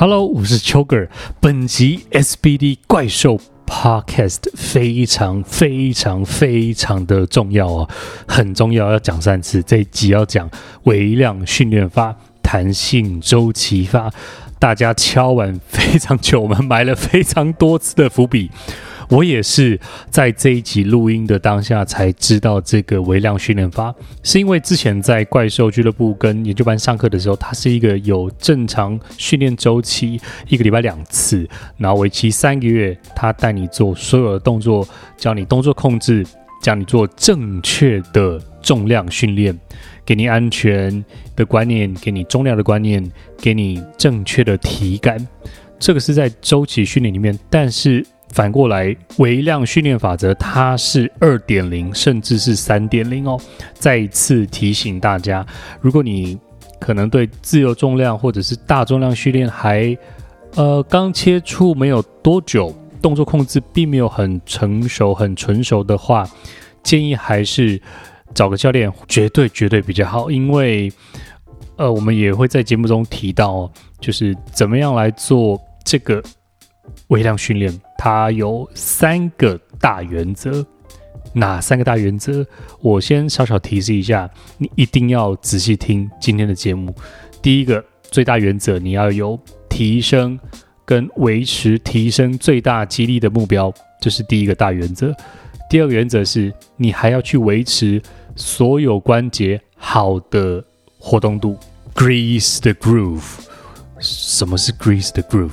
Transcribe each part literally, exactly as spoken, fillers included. Hello， 我是 Choker。本集 S B D 怪兽 Podcast 非常非常非常的重要啊，很重要，要讲三次。这一集要讲微量训练法、弹性周期法。大家敲完非常久，我们埋了非常多次的伏笔。我也是在这一集录音的当下才知道这个微量训练法，是因为之前在怪兽俱乐部跟研究班上课的时候，它是一个有正常训练周期，一个礼拜两次，然后为期三个月，它带你做所有的动作，教你动作控制，教你做正确的重量训练，给你安全的观念，给你重量的观念，给你正确的体感。这个是在周期训练里面，但是反过来，微量训练法则它是 二点零 甚至是 三点零 哦。再一次提醒大家，如果你可能对自由重量或者是大重量训练还呃刚接触没有多久，动作控制并没有很成熟很纯熟的话，建议还是找个教练，绝对绝对比较好。因为呃我们也会在节目中提到、哦、就是怎么样来做这个微量训练，它有三个大原则。哪三个大原则？我先小小提示一下，你一定要仔细听今天的节目。第一个最大原则，你要有提升跟维持提升最大肌力的目标，这是第一个大原则。第二个原则是，你还要去维持所有关节好的活动度 ，Grease the groove。什么是 Grease the groove？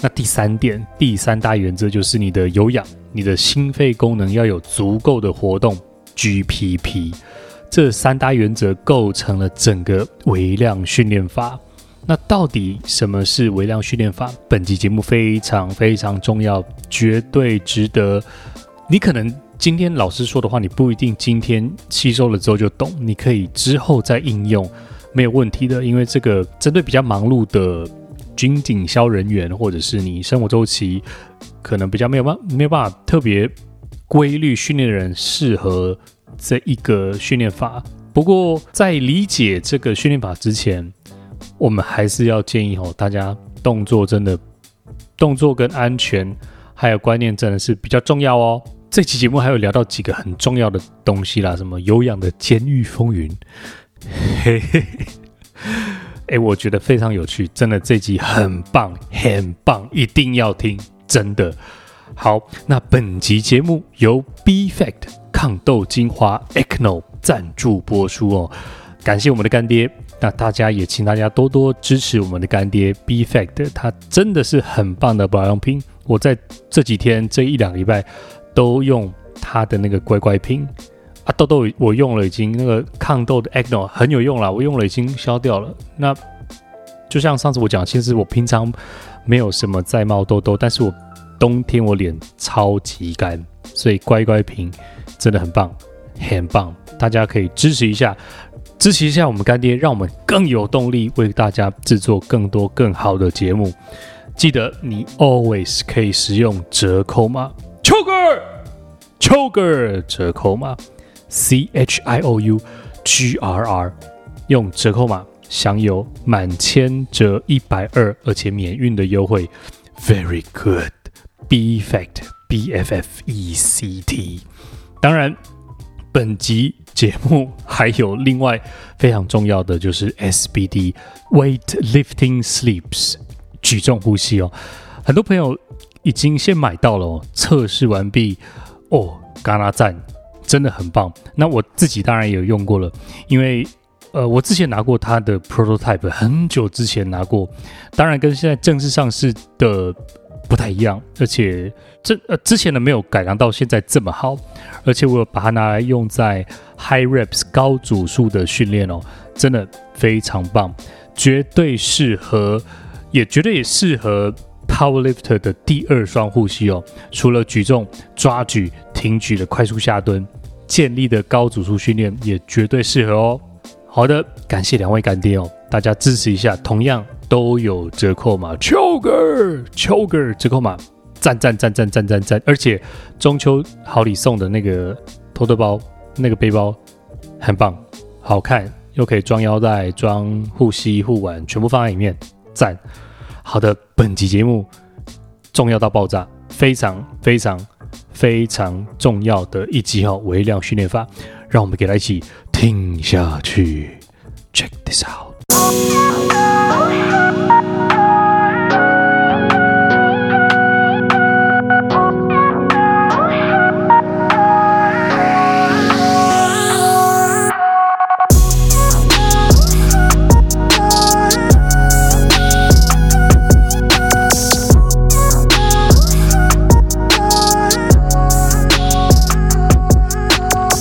那第三点，第三大原则就是你的有氧，你的心肺功能要有足够的活动 G P P。 这三大原则构成了整个微量训练法。那到底什么是微量训练法？本集节目非常非常重要，绝对值得。你可能今天老师说的话，你不一定今天吸收了之后就懂，你可以之后再应用，没有问题的。因为这个针对比较忙碌的军警消人员，或者是你生活周期可能比较没有办 法, 没有办法特别规律训练的人，适合这一个训练法。不过在理解这个训练法之前，我们还是要建议、哦、大家动作真的动作跟安全还有观念真的是比较重要哦。这期节目还有聊到几个很重要的东西啦，什么有氧的监狱风云，嘿嘿嘿，欸、我觉得非常有趣，真的这集很棒很棒，一定要听，真的好。那本集节目由 B F F E C T 抗痘精华 E C N O 赞助播出哦，感谢我们的干爹。那大家也请大家多多支持我们的干爹 B F F E C T， 它真的是很棒的保养品，我在这几天这一两个礼拜都用它的那个乖乖瓶啊，痘痘我用了，已经那个抗痘的 E C N O 很有用啦，我用了已经消掉了。那就像上次我讲，其实我平常没有什么在冒痘痘，但是我冬天我脸超级干，所以乖乖瓶真的很棒很棒，大家可以支持一下支持一下我们干爹，让我们更有动力为大家制作更多更好的节目。记得你 always 可以使用折扣码 Choker Choker 折扣码C H I O U G R R， 用折扣码享有满千折一百二十，而且免运的优惠。 Very good B F F E C T B F F E C T。 当然本集节目还有另外非常重要的，就是 S B D Weightlifting Sleeps 举重呼吸哦。很多朋友已经先买到了哦，测试完毕哦，嘎啦赞，真的很棒。那我自己当然也有用过了，因为呃，我之前拿过它的 prototype， 很久之前拿过，当然跟现在正式上市的不太一样，而且这、呃、之前的没有改良到现在这么好，而且我有把它拿来用在 high reps 高组数的训练哦，真的非常棒，绝对适合，也绝对也适合 powerlifter 的第二双护膝哦。除了举重、抓举、挺举的快速下蹲，建立的高组数训练也绝对适合哦。好的，感谢两位干爹哦，大家支持一下，同样都有折扣码 Choker Choker 折扣码，赞赞赞赞赞赞赞！而且中秋好礼送的那个托特包，那个背包很棒，好看，又可以装腰带、装护膝、护腕，全部放在里面，赞！好的，本期节目重要到爆炸，非常非常非常重要的一集哦，微量训练法，让我们给他一起听下去。Check this out。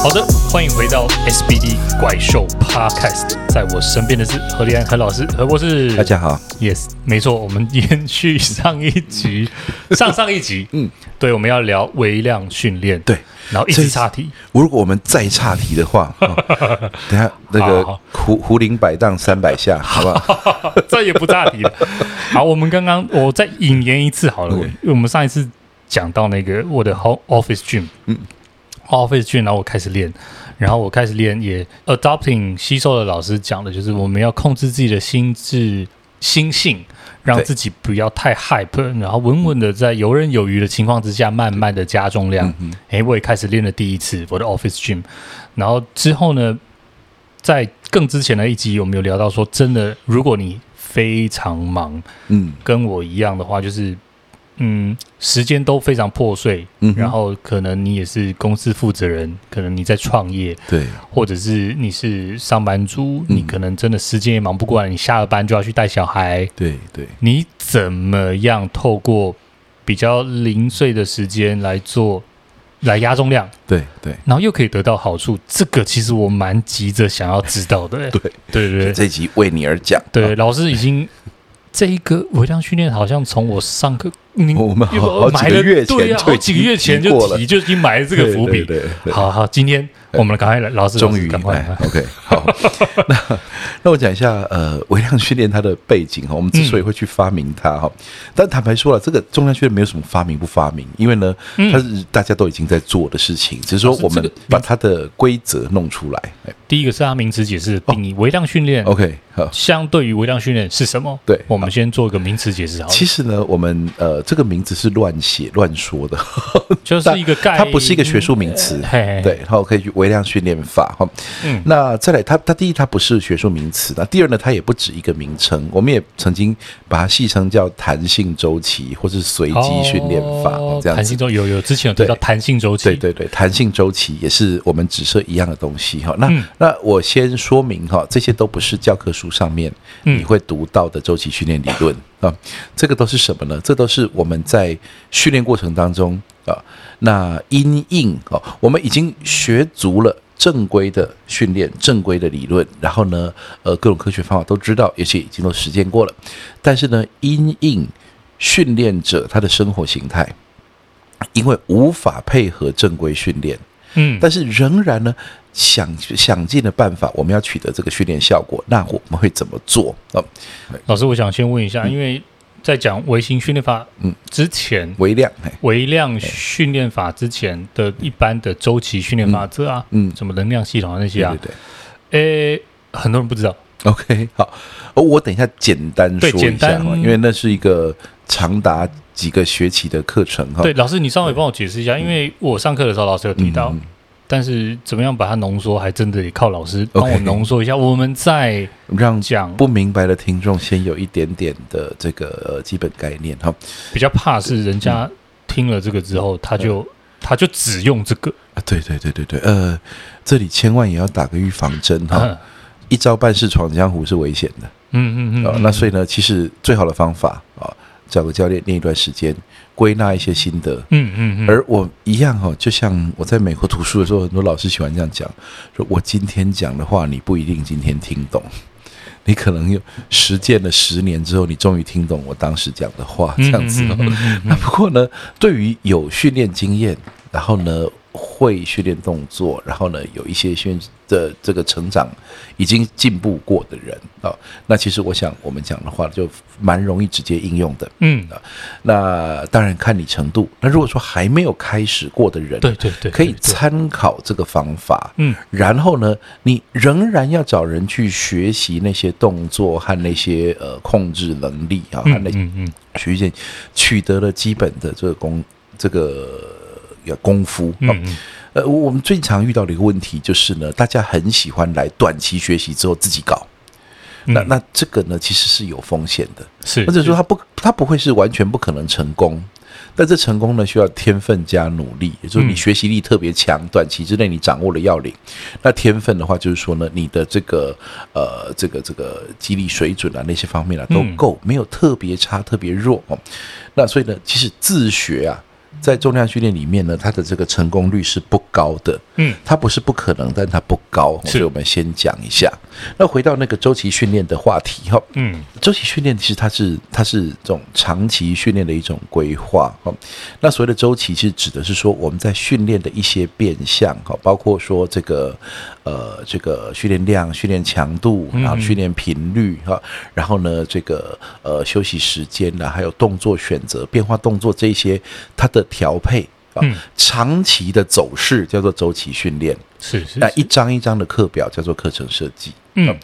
好的，欢迎回到 S B D 怪兽 Podcast， 在我身边的是何立安何老师，何博士，大家好。Yes， 没错，我们延续上一集，上上一集，嗯，对，我们要聊微量训练，对，然后一直岔题。如果我们再岔题的话，哦、等一下那个胡胡林摆荡三百下，好不好？再也不岔题了。好，我们刚刚我再引言一次好了， okay. 我们上一次讲到那个我的 Office Gym， 嗯。Office Gym， 然后我开始练，然后我开始练也 adopting 吸收了老师讲的，就是我们要控制自己的心智、心性，让自己不要太 hype， 然后稳稳的在游刃有余的情况之下，慢慢的加重量。哎、嗯，我也开始练了第一次我的 Office Gym， 然后之后呢，在更之前的一集我们有聊到说，真的，如果你非常忙，嗯，跟我一样的话，就是。嗯，时间都非常破碎、嗯、然后可能你也是公司负责人，可能你在创业，对，或者是你是上班族、嗯、你可能真的时间也忙不过来，你下了班就要去带小孩，对对，你怎么样透过比较零碎的时间来做来压重量，对对，然后又可以得到好处，这个其实我蛮急着想要知道的、欸、对对对，这集为你而讲，对，老师已经这一个微量训练好像从我上个你我们 好, 好几个月前就、啊、好几个月前就提就已经埋了这个伏笔。对对对对，好好，今天我们赶快来，老师终于赶快来。OK， 好，那那我讲一下呃，微量训练它的背景哈，我们之所以会去发明它哈、嗯，但坦白说了，这个重量训练没有什么发明不发明，因为呢，嗯、它是大家都已经在做的事情，只是说我们把它的规则弄出来。第一个是它名词解释的定义，微量训练。OK， 好，相对于微量训练是什么？对，我们先做一个名词解释好了。其实呢，我们呃。这个名字是乱写乱说的，就是一个概念，它不是一个学术名词。嗯、对，然后可以去微量训练法哈、嗯。那再来，它它第一它不是学术名词，那第二呢，它也不止一个名称。我们也曾经把它戏称叫弹性周期，或是随机训练法、哦、这样子。弹性周有有之前有提到弹性周期，对对对，弹性周期也是我们只设一样的东西哈。那、嗯、那我先说明哈，这些都不是教科书上面你会读到的周期训练理论。嗯啊，这个都是什么呢？这都是我们在训练过程当中啊，那因应哦，我们已经学足了正规的训练、正规的理论，然后呢，呃，各种科学方法都知道，而且已经都实践过了。但是呢，因应训练者他的生活形态，因为无法配合正规训练，嗯，但是仍然呢。想想尽的办法，我们要取得这个训练效果，那我们会怎么做？哦、老师，我想先问一下，嗯、因为在讲微型训练法之前，嗯、微量微量训练法之前的一般的周期训练法则啊，嗯，什么能量系统啊那些啊，对对对，呃，很多人不知道。OK， 好，我等一下简单说一下，因为那是一个长达几个学期的课程哈。对，老师，你稍微帮我解释一下，因为我上课的时候老师有提到。嗯嗯，但是怎么样把它浓缩，还真的也靠老师帮我浓缩一下。Okay, 我们再让讲不明白的听众先有一点点的这个基本概念哈。比较怕是人家听了这个之后，嗯、他就、嗯、他就只用这个啊。对对对对对，呃，这里千万也要打个预防针哈、嗯。一招半式闯江湖是危险的。嗯嗯嗯、哦。那所以呢，其实最好的方法啊、哦，找个教练练一段时间。归纳一些心得，嗯嗯嗯，而我一样哈、哦，就像我在美国读书的时候，很多老师喜欢这样讲，说我今天讲的话，你不一定今天听懂，你可能又实践了十年之后，你终于听懂我当时讲的话，这样子、哦。嗯嗯嗯嗯嗯、那不过呢，对于有训练经验，然后呢，会训练动作，然后呢有一些训的这个成长已经进步过的人、哦、那其实我想我们讲的话就蛮容易直接应用的。嗯、哦，那当然看你程度。那如果说还没有开始过的人，对对 对, 对，可以参考这个方法。嗯，然后呢，你仍然要找人去学习那些动作和那些呃控制能力啊、哦，和那嗯嗯学习取得了基本的这个功这个。功夫、嗯嗯呃、我们最常遇到的一个问题就是呢，大家很喜欢来短期学习之后自己搞、嗯、那, 那这个呢其实是有风险的，是或者说它 不, 它不会是完全不可能成功，但这成功呢需要天分加努力，也就是你学习力特别强、嗯、短期之内你掌握了要领，那天分的话就是说呢你的这个呃这个这个肌力水准啊那些方面啊都够、嗯、没有特别差特别弱、哦、那所以呢其实自学啊在重量训练里面呢，它的这个成功率是不高的。嗯，它不是不可能，但它不高，所以我们先讲一下。那回到那个周期训练的话题哈，嗯，周期训练其实它是它是这种长期训练的一种规划哈。那所谓的周期，其实指的是说我们在训练的一些变项哈，包括说这个呃这个训练量、训练强度，然后训练频率哈、嗯，然后呢这个呃休息时间啦，还有动作选择、变化动作这些，它的调配、啊嗯、长期的走势叫做周期训练，是是是，那一张一张的课表叫做课程设计。嗯，啊、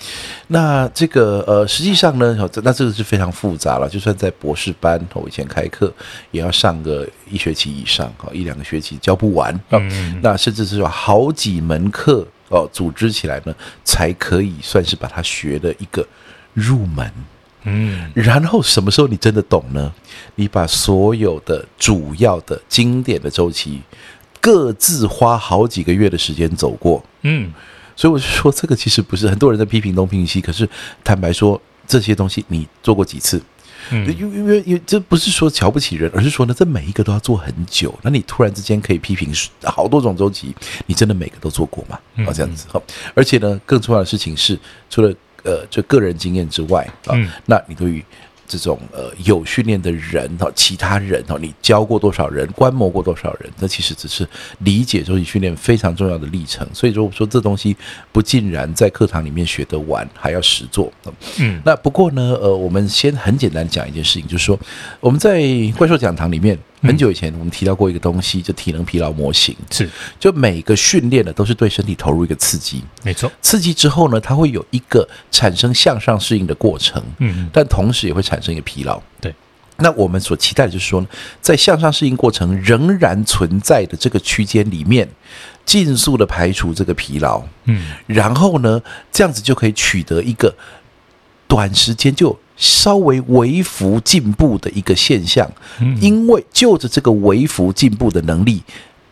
那这个呃，实际上呢，那这个是非常复杂了。就算在博士班，我以前开课也要上个一学期以上，一两个学期教不完。啊、嗯，那甚至是有好几门课哦、啊，组织起来呢，才可以算是把它学的一个入门。嗯，然后什么时候你真的懂呢？你把所有的主要的经典的周期各自花好几个月的时间走过。嗯，所以我就说这个其实不是很多人在批评东批评西，可是坦白说这些东西你做过几次？嗯，因为因为这不是说瞧不起人，而是说呢这每一个都要做很久，那你突然之间可以批评好多种周期，你真的每个都做过吗？嗯，这样子。而且呢更重要的事情是除了呃，就个人经验之外啊、嗯，那你对于这种呃有训练的人哈，其他人哈，你教过多少人，观摩过多少人，那其实只是理解周期训练非常重要的历程。所以说，我说这东西不尽然在课堂里面学得完，还要实做。嗯，那不过呢，呃，我们先很简单讲一件事情，就是说我们在怪兽讲堂里面。很久以前我们提到过一个东西，就体能疲劳模型，是就每个训练呢都是对身体投入一个刺激，没错，刺激之后呢它会有一个产生向上适应的过程，嗯，但同时也会产生一个疲劳，对，那我们所期待的就是说呢在向上适应过程仍然存在的这个区间里面尽速的排除这个疲劳，嗯，然后呢这样子就可以取得一个短时间就稍微微幅进步的一个现象，因为就着这个微幅进步的能力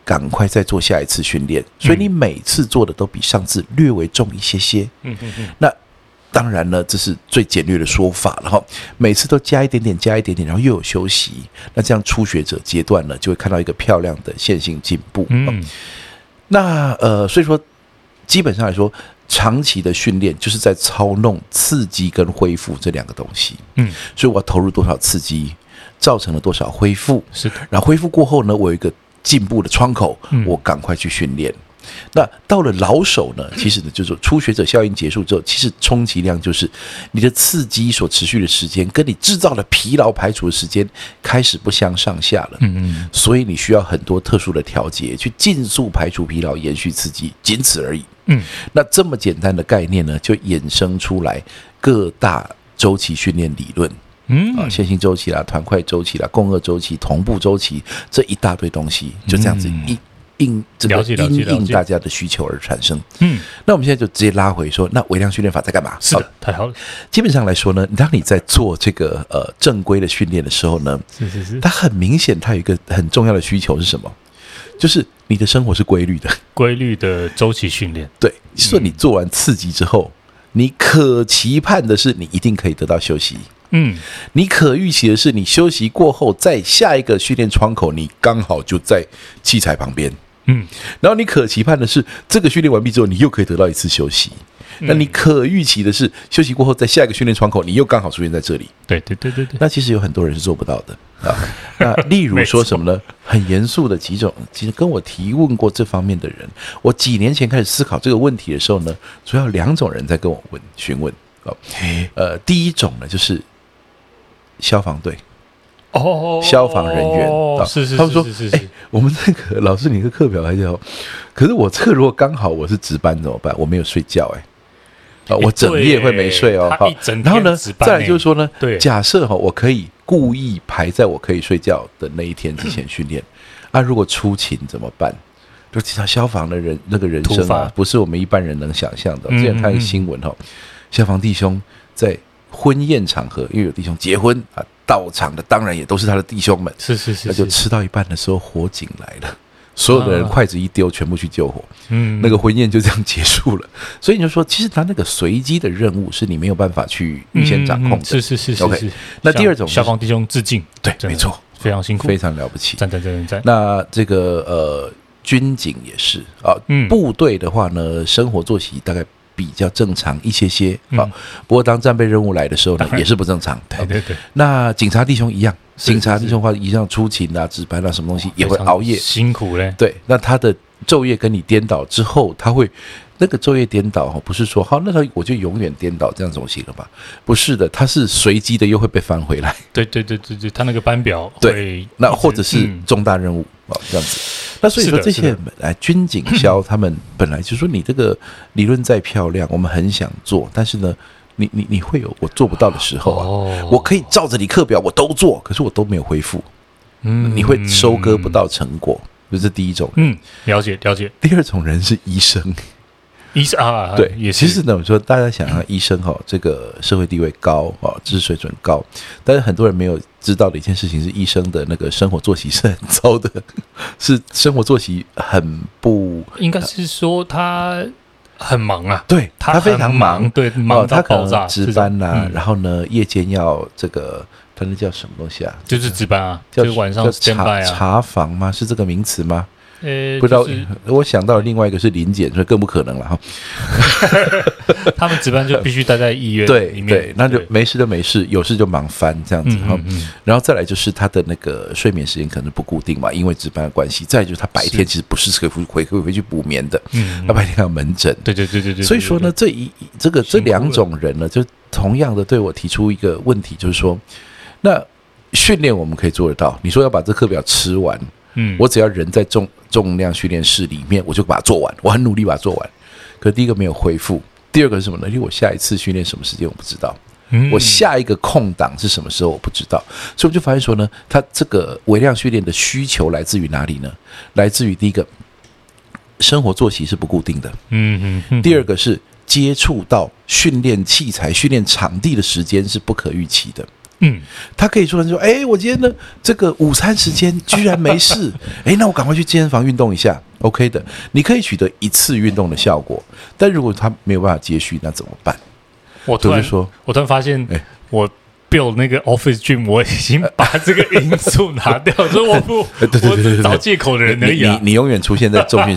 赶快再做下一次训练，所以你每次做的都比上次略微重一些些，那当然呢这是最简略的说法了，每次都加一点点加一点点，然后又有休息，那这样初学者阶段呢就会看到一个漂亮的线性进步。嗯，那呃，所以说基本上来说长期的训练就是在操弄刺激跟恢复这两个东西，嗯，所以我要投入多少刺激造成了多少恢复，是，然后恢复过后呢我有一个进步的窗口，嗯，我赶快去训练。那到了老手呢其实呢就是初学者效应结束之后，其实充其量就是你的刺激所持续的时间跟你制造的疲劳排除的时间开始不相上下了，嗯嗯，所以你需要很多特殊的调节去尽速排除疲劳，延续刺激，仅此而已。嗯，那这么简单的概念呢就衍生出来各大周期训练理论，嗯，啊，线性周期啦，团块周期啦，共腭周期，同步周期，这一大堆东西就这样子一、嗯应这个因应大家的需求而产生。嗯，那我们现在就直接拉回说，那微量训练法在干嘛？是的，太好了。基本上来说呢，当你在做这个呃正规的训练的时候呢，是是是，它很明显，它有一个很重要的需求是什么？就是你的生活是规律的，规律的周期训练。对，所以你做完刺激之后，你可期盼的是你一定可以得到休息。嗯，你可预期的是你休息过后，在下一个训练窗口，你刚好就在器材旁边。嗯，然后你可期盼的是这个训练完毕之后你又可以得到一次休息，那你可预期的是休息过后在下一个训练窗口你又刚好出现在这里，对对对对对。那其实有很多人是做不到的啊，那例如说什么呢？很严肃的几种，其实跟我提问过这方面的人，我几年前开始思考这个问题的时候呢，主要两种人在跟我问询问哦，呃，第一种呢就是消防队。哦，消防人员、哦、是是是是是，他们说是是是、欸、我们这个老师你的课表还叫，可是我这个如果刚好我是值班怎么办？我没有睡觉哎、欸。啊、我整夜会没睡哦，好，然后呢，再来就是说呢，假设我可以故意排在我可以睡觉的那一天之前训练，啊，如果出勤怎么办？就其他消防的人那个人生啊，不是我们一般人能想象的。之前看一个新闻哈、哦，消防弟兄在婚宴场合，因为有弟兄结婚啊，到场的当然也都是他的弟兄们，是是是，那就吃到一半的时候火警来了。所有的人筷子一丢全部去救火、嗯、那个婚宴就这样结束了。所以你就说其实他那个随机的任务是你没有办法去预先掌控的、嗯嗯、是是是是、okay、那第二种、就是、消防弟兄致敬，对没错，非常辛苦，非常了不起，赞赞赞赞。那这个呃军警也是啊、嗯、部队的话呢生活作息大概比较正常一些些、嗯哦、不过当战备任务来的时候呢也是不正常，对对对、哦、那警察弟兄一样，警察弟兄话一样出勤啊值班啊什么东西也会熬夜辛苦嘞，对，那他的昼夜跟你颠倒之后，他会那个昼夜颠倒不是说好那他我就永远颠倒这样东西了吧，不是的，他是随机的又会被翻回来，对对对对对，他那个班表会，对，那或者是重大任务、嗯哦、这样子。那所以说这些来军警消他们本来就说你这个理论再漂亮我们很想做，但是呢你你你会有我做不到的时候啊、哦、我可以照着你课表我都做，可是我都没有恢复，嗯，你会收割不到成果，这、就是第一种人，嗯，了解了解。第二种人是医生，医生啊，对，也是。其实呢，我说大家想象医生哈、哦，这个社会地位高啊、哦，知识水准高，但是很多人没有知道的一件事情是，医生的那个生活作息是很糟的，是生活作息很不，应该是说他。很忙啊，对，他, 他非常忙，对，忙到爆炸，哦、他可能值班啦、啊嗯，然后呢，夜间要这个，他那叫什么东西啊？就是值班啊，就是晚上 standby 啊，查房吗？是这个名词吗？欸、不知道、就是，我想到另外一个是临检，所以更不可能了哈。他们值班就必须待在医院里面，对对，那就没事就没事，有事就忙翻这样子哈、嗯嗯嗯。然后再来就是他的那个睡眠时间可能不固定嘛，因为值班的关系。再来就是他白天其实不是可以回回回去补眠的，嗯，他白天还有门诊，对对对对对。所以说呢，这一这个这两种人呢，就同样的对我提出一个问题，就是说，那训练我们可以做得到，你说要把这课表吃完。嗯、我只要人在 重, 重量训练室里面我就把它做完，我很努力把它做完，可是第一个没有恢复，第二个是什么呢？因为我下一次训练什么时间我不知道、嗯、我下一个空档是什么时候我不知道，所以我们就发现说呢，它这个微量训练的需求来自于哪里呢？来自于第一个生活作息是不固定的、嗯、哼哼，第二个是接触到训练器材训练场地的时间是不可预期的，嗯，他可以说说，哎、欸，我今天的这个午餐时间居然没事，哎、欸，那我赶快去健身房运动一下 ，OK 的。你可以取得一次运动的效果，但如果他没有办法接续，那怎么办？我突然说，我突然发现，欸、我 build 那个 Office Gym， 我已经把这个因素拿掉，所以我不，我只找借口的人而已啊。你, 你, 你永远出现在重训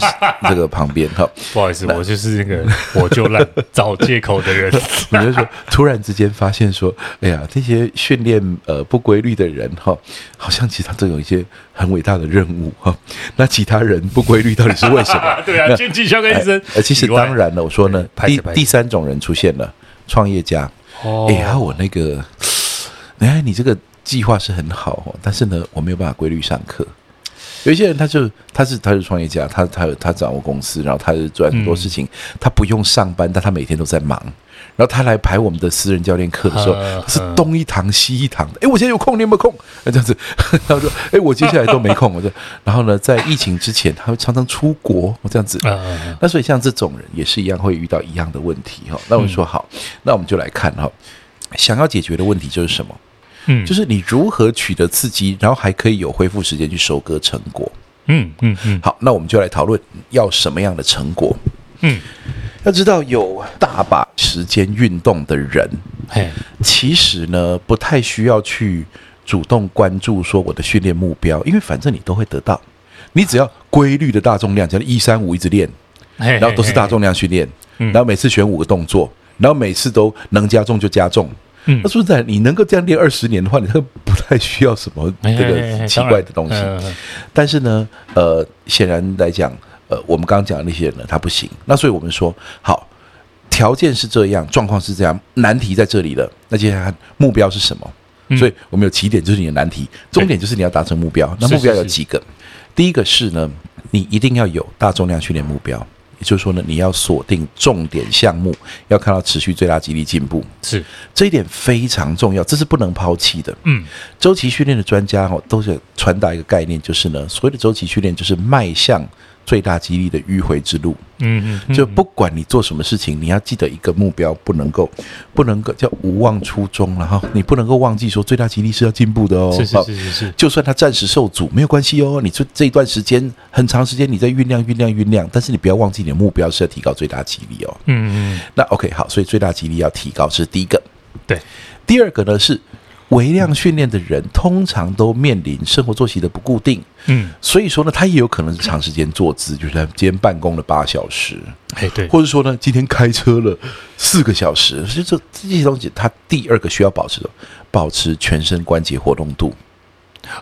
这个旁边哈。不好意思，我就是那个我就烂找借口的人。你就说，突然之间发现说，哎呀，这些训练呃不规律的人哈，好像其实他都有一些很伟大的任务哈。那其他人不规律到底是为什么？对啊，军警消跟医生。其实当然了，我说呢，第第三种人出现了，创业家。哦，哎呀，我那个。哎，你这个计划是很好，但是呢，我没有办法规律上课。有一些人他就他是他是创业家，他他他掌握公司，然后他就做很多事情、嗯，他不用上班，但他每天都在忙。然后他来排我们的私人教练课的时候，啊、是东一堂西一堂的。哎、欸，我现在有空，你有没有空？这样子，他说：“哎、欸，我接下来都没空。”我就，然后呢，在疫情之前，他会常常出国，这样子、啊。那所以像这种人也是一样会遇到一样的问题哈。那我说好、嗯，那我们就来看哈。想要解决的问题就是什么？嗯，就是你如何取得刺激，然后还可以有恢复时间去收割成果。嗯嗯嗯。好，那我们就来讨论要什么样的成果。嗯，要知道有大把时间运动的人，其实呢不太需要去主动关注说我的训练目标，因为反正你都会得到。你只要规律的大重量，像一三五一直练，然后都是大重量训练，然后每次选五个动作，然后每次都能加重就加重。那说实在，你能够这样练二十年的话，你都不太需要什么这个奇怪的东西。但是呢，呃，显然来讲，呃，我们刚刚讲的那些人呢，他不行。那所以我们说，好，条件是这样，状况是这样，难题在这里了。那接下来目标是什么？所以我们有起点就是你的难题，终点就是你要达成目标。那目标有几个？第一个是呢，你一定要有大重量训练目标。也就是说呢，你要锁定重点项目，要看到持续最大肌力进步，是这一点非常重要，这是不能抛弃的。嗯，周期训练的专家、哦、都是传达一个概念，就是呢，所谓的周期训练就是迈向最大肌力的迂回之路。嗯 嗯, 嗯，就不管你做什么事情，你要记得一个目标，不能够不能够叫无忘初衷了哈，你不能够忘记说最大肌力是要进步的哦。是是是是是，就算它暂时受阻没有关系哦，你这这一段时间很长时间你在酝酿酝酿酝酿，但是你不要忘记你的目标是要提高最大肌力哦。嗯嗯，那 OK 好，所以最大肌力要提高是第一个。对，第二个呢是。微量训练的人通常都面临生活作息的不固定，嗯，所以说呢，他也有可能是长时间坐姿，就是他今天办公了八小时，哎，对，或者说呢，今天开车了四个小时，所以这这些东西，他第二个需要保持的，保持全身关节活动度。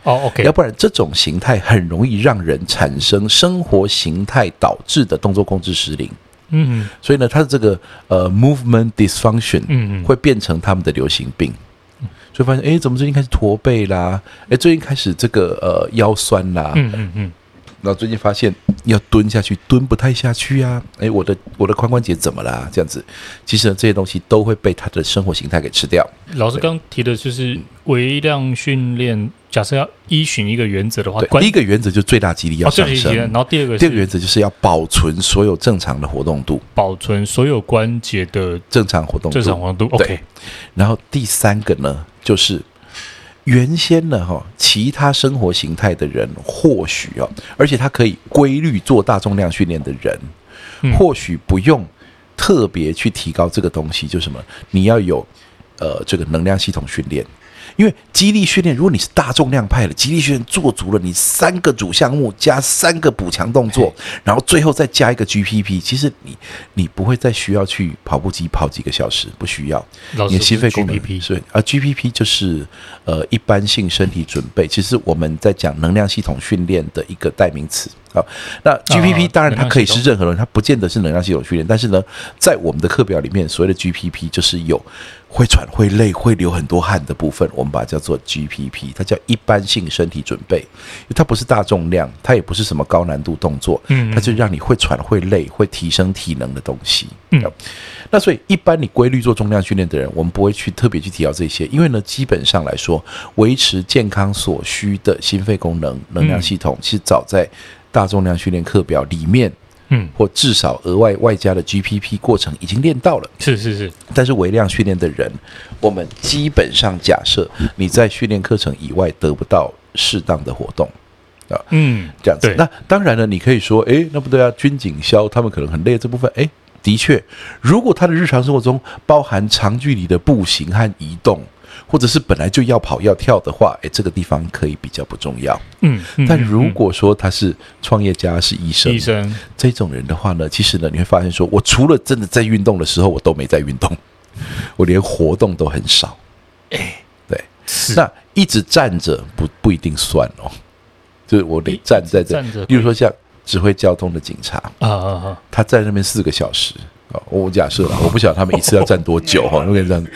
哦 ，OK， 要不然这种形态很容易让人产生生活形态导致的动作控制失灵。嗯，所以呢，他的这个呃 movement dysfunction， 嗯，会变成他们的流行病。就发现，哎，怎么最近开始驼背啦？哎，最近开始这个呃腰酸啦。嗯嗯嗯。然后最近发现要蹲下去，蹲不太下去啊。哎，我的我的髋关节怎么啦？这样子，其实呢，这些东西都会被他的生活形态给吃掉。老师刚提的就是微量训练，假设要依循一个原则的话，第一个原则就是最大肌力要上升，哦、然后第二个是第二个原则就是要保存所有正常的活动度，保存所有关节的正常活动度，正常活动度。OK。然后第三个呢？就是原先呢，其他生活形态的人或许哦，而且他可以规律做大重量训练的人，嗯、或许不用特别去提高这个东西，就是什么？你要有呃这个能量系统训练，因为肌力训练，如果你是大重量派的，肌力训练做足了，你三个主项目加三个补强动作，然后最后再加一个 G P P， 其实你你不会再需要去跑步机跑几个小时，不需要。你的心肺功能 G P P 是啊 ，G P P 就是呃一般性身体准备，其实我们在讲能量系统训练的一个代名词。好，那 G P P 当然它可以是任何人，它不见得是能量系统训练，但是呢，在我们的课表里面，所谓的 G P P 就是有会喘、会累、会流很多汗的部分，我们把它叫做 G P P， 它叫一般性身体准备，它不是大重量，它也不是什么高难度动作，它就让你会喘、会累、会提升体能的东西。嗯，那所以一般你规律做重量训练的人，我们不会去特别去提到这些，因为呢，基本上来说，维持健康所需的心肺功能、能量系统，其实早在大重量训练课表里面，嗯，或至少额外外加的 G P P 过程已经练到了，是是是。但是微量训练的人，我们基本上假设你在训练课程以外得不到适当的活动。啊，嗯，这样子。那当然了，你可以说，哎，那不对啊，军警消他们可能很累这部分，哎，的确，如果他的日常生活中包含长距离的步行和移动。或者是本来就要跑要跳的话，哎，这个地方可以比较不重要。嗯，嗯但如果说他是创业家、是医生，医生这种人的话呢，其实呢，你会发现说，我除了真的在运动的时候，我都没在运动，我连活动都很少。哎，对，那一直站着不不一定算哦，就是我得站在这，例如说像指挥交通的警察啊啊啊，他在那边四个小时。我假设了，我不晓得他们一次要站多久哈，那个站，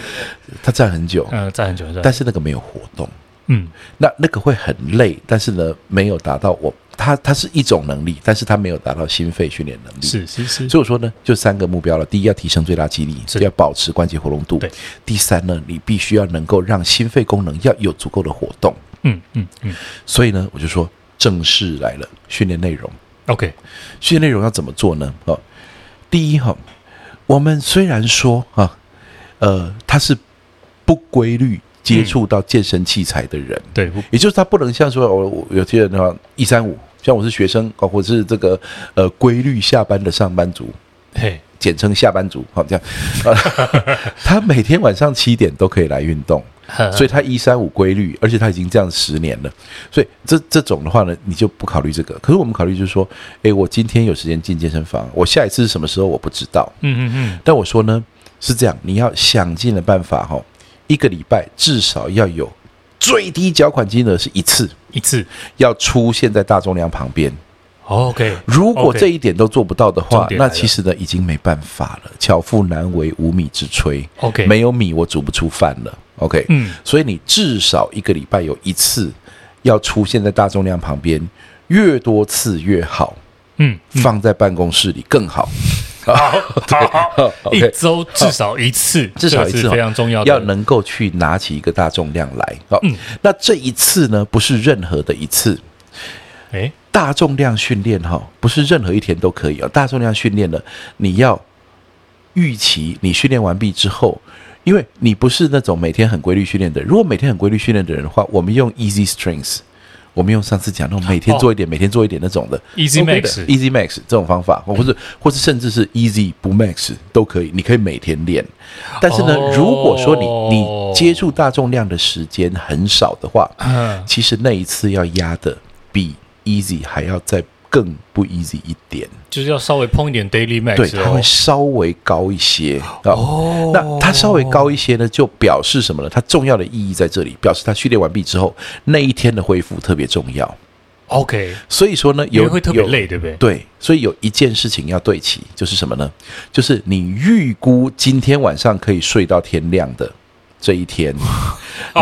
他站很久，嗯，站很久，但是那个没有活动，嗯，那那个会很累，但是呢，没有达到我，他他是一种能力，但是他没有达到心肺训练能力，是是是，所以我说呢，就三个目标了，第一要提升最大肌力，要保持关节活动度，第三呢，你必须要能够让心肺功能要有足够的活动，嗯嗯嗯，所以呢，我就说正式来了，训练内容 ，OK， 训练内容要怎么做呢？哦，第一哈。我们虽然说啊，呃，他是不规律接触到健身器材的人，嗯、对，也就是他不能像说，我、哦、有些人的话一三五，像我是学生哦，我是这个呃规律下班的上班族，嘿，简称下班族，好、哦、这样、啊，他每天晚上七点都可以来运动，所以它一三五规律，而且它已经这样十年了，所以这这种的话呢，你就不考虑这个。可是我们考虑就是说，哎，我今天有时间进健身房，我下一次是什么时候我不知道。嗯嗯嗯。但我说呢是这样，你要想尽了办法哈，一个礼拜至少要有最低缴款金额是一次，一次要出现在大众量旁边。OK， 如果这一点都做不到的话，那其实呢已经没办法了，巧妇难为无米之炊。OK， 没有米我煮不出饭了。OK， 嗯，所以你至少一个礼拜有一次要出现在大重量旁边，越多次越好。嗯，嗯放在办公室里更好。好，好，一周至少一次，至少一次非常重要的，要能够去拿起一个大重量来。好，嗯，那这一次呢，不是任何的一次。欸、大重量训练不是任何一天都可以，大重量训练呢，你要预期你训练完毕之后，因为你不是那种每天很规律训练的人，如果每天很规律训练的人的话，我们用 Easy Strength， 我们用上次讲那种每天做一点、哦、每天做一点那种的 Easy Max Easy Max 这种方法，或是或是甚至是 Easy 不 Max 都可以，你可以每天练。但是呢、哦、如果说你你接触大重量的时间很少的话、嗯、其实那一次要压的比Easy 还要再更不 easy 一点，就是要稍微碰一点 Daily Max， 对，它会稍微高一些、哦、那它稍微高一些呢，就表示什么呢？它重要的意义在这里，表示它训练完毕之后那一天的恢复特别重要。 OK， 所以说呢有因为会特别累，对不对？对，所以有一件事情要对齐，就是什么呢？就是你预估今天晚上可以睡到天亮的这一天，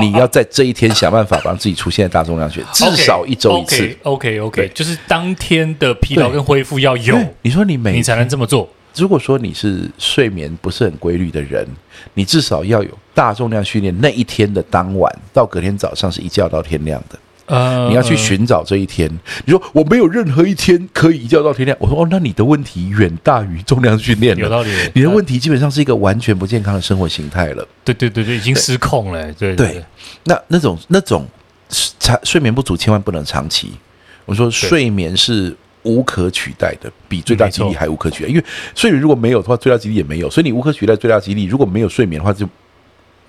你要在这一天想办法让自己出现在大重量训练，至少一周一次。OK OK，, okay 就是当天的疲劳跟恢复要有。你说你每你才能这么做。如果说你是睡眠不是很规律的人，你至少要有大重量训练那一天的当晚到隔天早上是一觉到天亮的。呃、你要去寻找这一天。你说我没有任何一天可以一觉到天亮，我说哦，那你的问题远大于重量训练了，有道理。你的问题基本上是一个完全不健康的生活形态了。对对对对，已经失控了。对 对, 对, 对，那那种那种睡眠不足千万不能长期。我说睡眠是无可取代的，比最大肌力还无可取代，因为睡眠如果没有的话，最大肌力也没有，所以你无可取代最大肌力。如果没有睡眠的话，就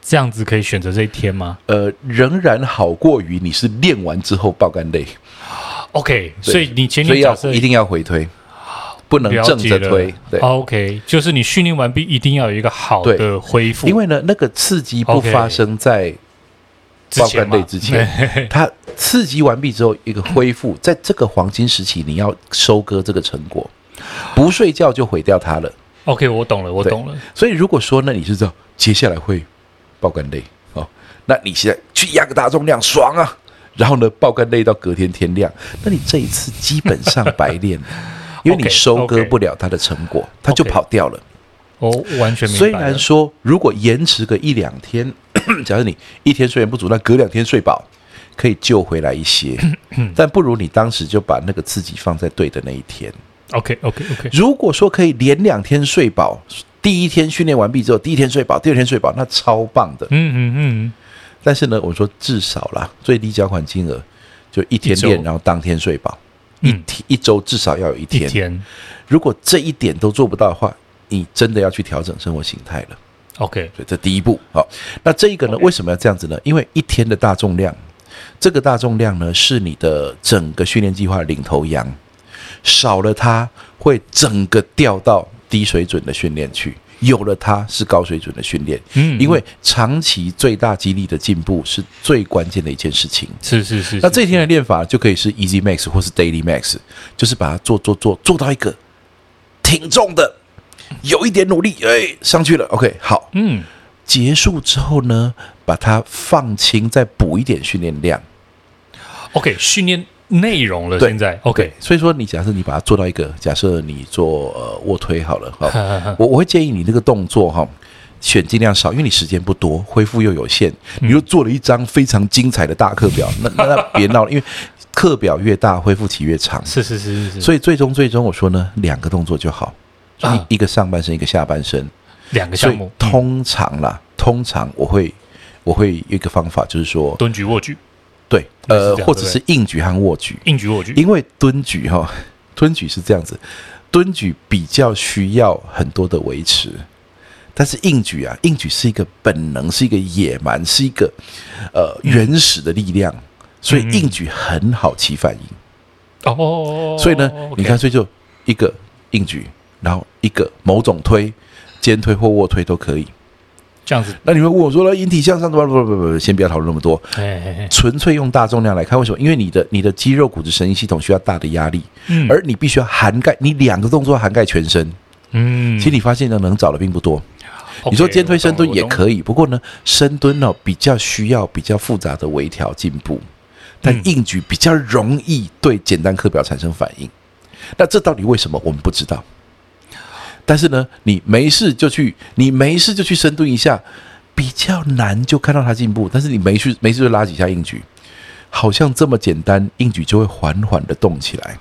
这样子可以选择这一天吗？呃，仍然好过于你是练完之后爆肝累。OK， 所以你前天假设所以要一定要回推，不能正着推。对 ，OK， 就是你训练完毕一定要有一个好的恢复，因为呢，那个刺激不发生在爆肝累之前，之前它刺激完毕之后一个恢复，在这个黄金时期你要收割这个成果，不睡觉就毁掉它了。OK， 我懂了，我懂了。所以如果说呢，你是知道接下来会爆肝累、哦、那你现在去压个大重量爽啊，然后呢爆肝累到隔天天亮，那你这一次基本上白练了因为你收割不了它的成果，它就跑掉了。我完全明白了。虽然说如果延迟个一两天假如你一天睡眠不足，那隔两天睡饱可以救回来一些但不如你当时就把那个刺激放在对的那一天。 OK OK OK， 如果说可以连两天睡饱，第一天训练完毕之后，第一天睡饱，第二天睡饱，那超棒的。嗯嗯嗯。但是呢，我说至少啦，最低缴款金额就一天练，然后当天睡饱、嗯，一周至少要有一天。一天。如果这一点都做不到的话，你真的要去调整生活形态了。OK， 所以这第一步。好，那这一个呢， okay. 为什么要这样子呢？因为一天的大重量，这个大重量呢是你的整个训练计划的领头羊，少了它会整个掉到低水准的训练去，有了它是高水准的训练。嗯，因为长期最大肌力的进步是最关键的一件事情。是是 是, 是。那这一天的练法就可以是 Easy Max 或是 Daily Max， 就是把它做做做做到一个挺重的，有一点努力，哎、欸，上去了。OK， 好，嗯，结束之后呢，把它放轻，再补一点训练量。OK， 训练内容了，现在 OK， 所以说你假设你把它做到一个，假设你做、呃、卧推好了，好我我会建议你那个动作哈，选尽量少，因为你时间不多，恢复又有限。你又做了一张非常精彩的大课表，嗯、那那别闹了，因为课表越大，恢复期越长。是是是是是。所以最终最终我说呢，两个动作就好，啊、一个上半身，一个下半身，两个项目。通常啦，通常我会我会有一个方法，就是说蹲举握举。对，呃，或者是硬举和握举。硬举握举，因为蹲举哈、哦，蹲举是这样子，蹲举比较需要很多的维持。但是硬举啊，硬举是一个本能，是一个野蛮，是一个呃原始的力量，所以硬举很好起反应。哦、嗯，所以呢，哦、你看，所以就一个硬举，然后一个某种推，肩推或卧推都可以。这样子，那你们问我说了，引体向上，不不不不，先不要讨论那么多，纯粹用大重量来看，为什么？因为你的你的肌肉、骨质、神经系统需要大的压力，嗯、而你必须要涵盖，你两个动作涵盖全身。嗯，其实你发现呢，能找的并不多。你说肩推深蹲也可以，不过呢，深蹲呢、哦、比较需要比较复杂的微调进步，但硬举比较容易对简单课表产生反应。那这到底为什么？我们不知道。但是呢，你没事就去，你没事就去深蹲一下，比较难就看到它进步。但是你没事没事就拉几下硬举，好像这么简单，硬举就会缓缓的动起来。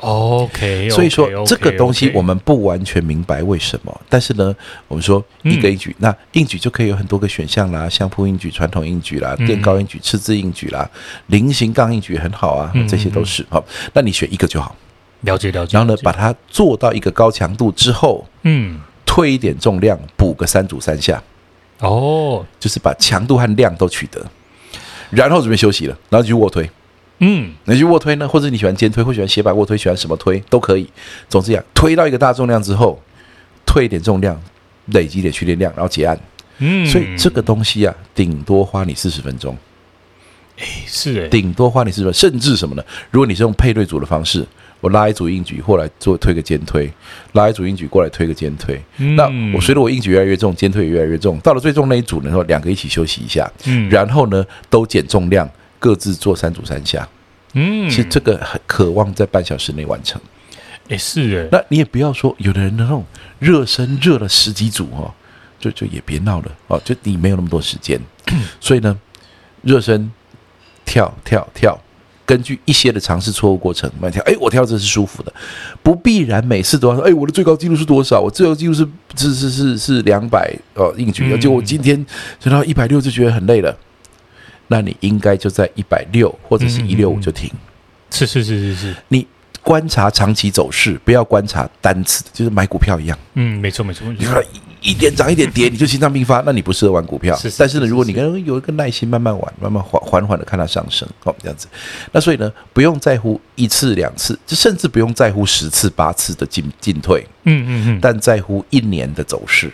OK， 所以说 okay, okay, okay, 这个东西我们不完全明白为什么，但是呢，我们说一个硬举，嗯、那硬举就可以有很多个选项啦，相扑硬举、传统硬举啦、垫高硬举、赤字硬举啦、菱形杠硬举很好啊，嗯、这些都是好。那你选一个就好，了解了解。然后呢，把它做到一个高强度之后，嗯，退一点重量，补个三组三下，哦，就是把强度和量都取得，然后准备休息了，然后就去卧推。嗯，你去卧推呢，或者你喜欢肩推，或喜欢斜摆卧推，喜欢什么推都可以。总之呀，推到一个大重量之后，退一点重量，累积点训练量，然后结案。嗯，所以这个东西啊，顶多花你四十分钟。哎、欸，是哎、欸，顶多花你四十分钟，甚至什么呢？如果你是用配对组的方式，我拉一组硬举过来做推个肩推，拉一组硬举过来推个肩推。嗯、那我随着我硬举越来越重，肩推也越来越重，到了最重那一组呢，两个一起休息一下，嗯、然后呢都减重量。各自做三组三下，嗯，其实这个渴望在半小时内完成，也、欸、是哎、欸。那你也不要说有的人那种热身热了十几组哦，就就也别闹了哦，就你没有那么多时间，所以呢，热身跳跳跳，根据一些的尝试错误过程慢跳，哎、欸，我跳这是舒服的，不必然每次都要说，哎、欸，我的最高纪录是多少？我最高纪录是是是是是两百哦硬举，而且、嗯、我今天升到一百六就觉得很累了。那你应该就在一百六十或者是一百六十五就停。是是是是是。你观察长期走势，不要观察单次，就是买股票一样。嗯，没错没错。你看一点涨一点跌，你就心脏病发，那你不适合玩股票。是是是是是，但是呢，如果你有一个耐心，慢慢玩，慢慢缓缓的看它上升，哦，这样子。那所以呢，不用在乎一次两次，就甚至不用在乎十次八次的进进退。嗯嗯嗯。但在乎一年的走势。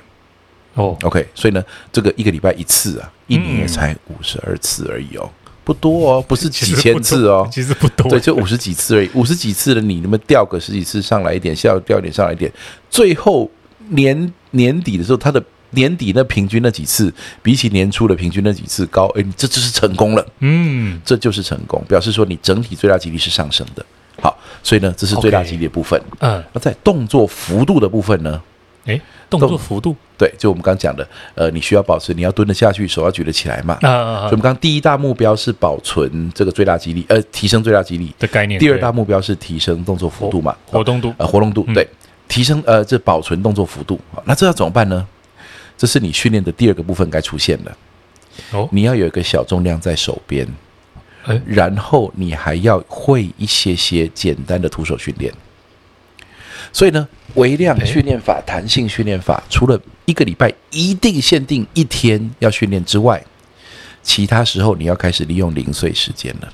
哦、oh. ，OK， 所以呢，这个一个礼拜一次啊，一年也才五十二次而已哦，不多哦，不是几千次哦，其实不 多, 其实不多，对，就五十几次而已，五十几次的你，你们掉个十几次上来一点，下掉一点上来一点，最后年年底的时候，它的年底那平均那几次，比起年初的平均那几次高，哎，这就是成功了，嗯，这就是成功，表示说你整体最大肌力是上升的，好，所以呢，这是最大肌力的部分，嗯、okay. uh.，那在动作幅度的部分呢？哎，动作幅度对，就我们刚讲的，呃，你需要保持，你要蹲得下去，手要举得起来嘛。啊啊啊！所以我们刚第一大目标是保存这个最大肌力，呃，提升最大肌力的概念。第二大目标是提升动作幅度嘛，活动度，呃，活动度，对，提升呃，这保存动作幅度。那这要怎么办呢？这是你训练的第二个部分该出现了。哦，你要有一个小重量在手边，然后你还要会一些些简单的徒手训练。所以呢，微量训练法、弹性训练法，除了一个礼拜一定限定一天要训练之外，其他时候你要开始利用零碎时间了。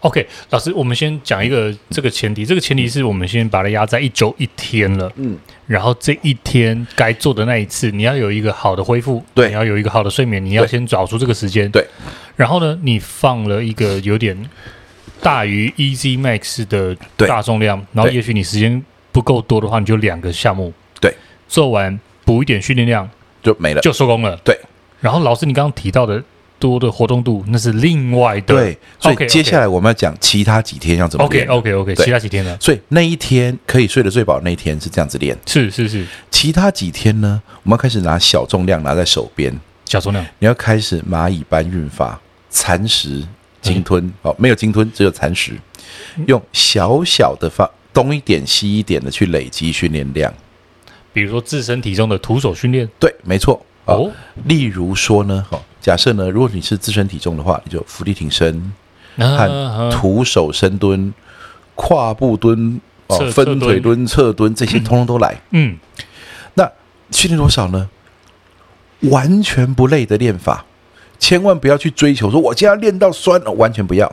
OK， 老师，我们先讲一个这个前提，这个前提是我们先把它压在一周一天了，嗯，然后这一天该做的那一次，你要有一个好的恢复，对，你要有一个好的睡眠，你要先找出这个时间，对，然后呢，你放了一个有点大于 Easy Max 的大重量，然后也许你时间不够多的话，你就两个项目，对，做完补一点训练量就没了，就收工了。对，然后老师你刚刚提到的多的活动度那是另外的。对，所以接下来我们要讲其他几天要怎么练。OK OK OK， 其他几天呢？所以那一天可以睡得最饱，那一天是这样子练。是是是。其他几天呢，我们要开始拿小重量拿在手边。小重量，你要开始蚂蚁搬运法，蚕食鲸吞、嗯哦，没有鲸吞，只有蚕食，用小小的方东一点西一点的去累积训练量。比如说自身体重的徒手训练，对，没错、哦哦、例如说呢、哦、假设呢，如果你是自身体重的话，你就伏地挺身和徒手深蹲、跨步蹲、哦、分腿蹲、侧蹲，这些通通都来。嗯，那训练多少呢？完全不累的练法，千万不要去追求说我今天要练到酸、哦、完全不要。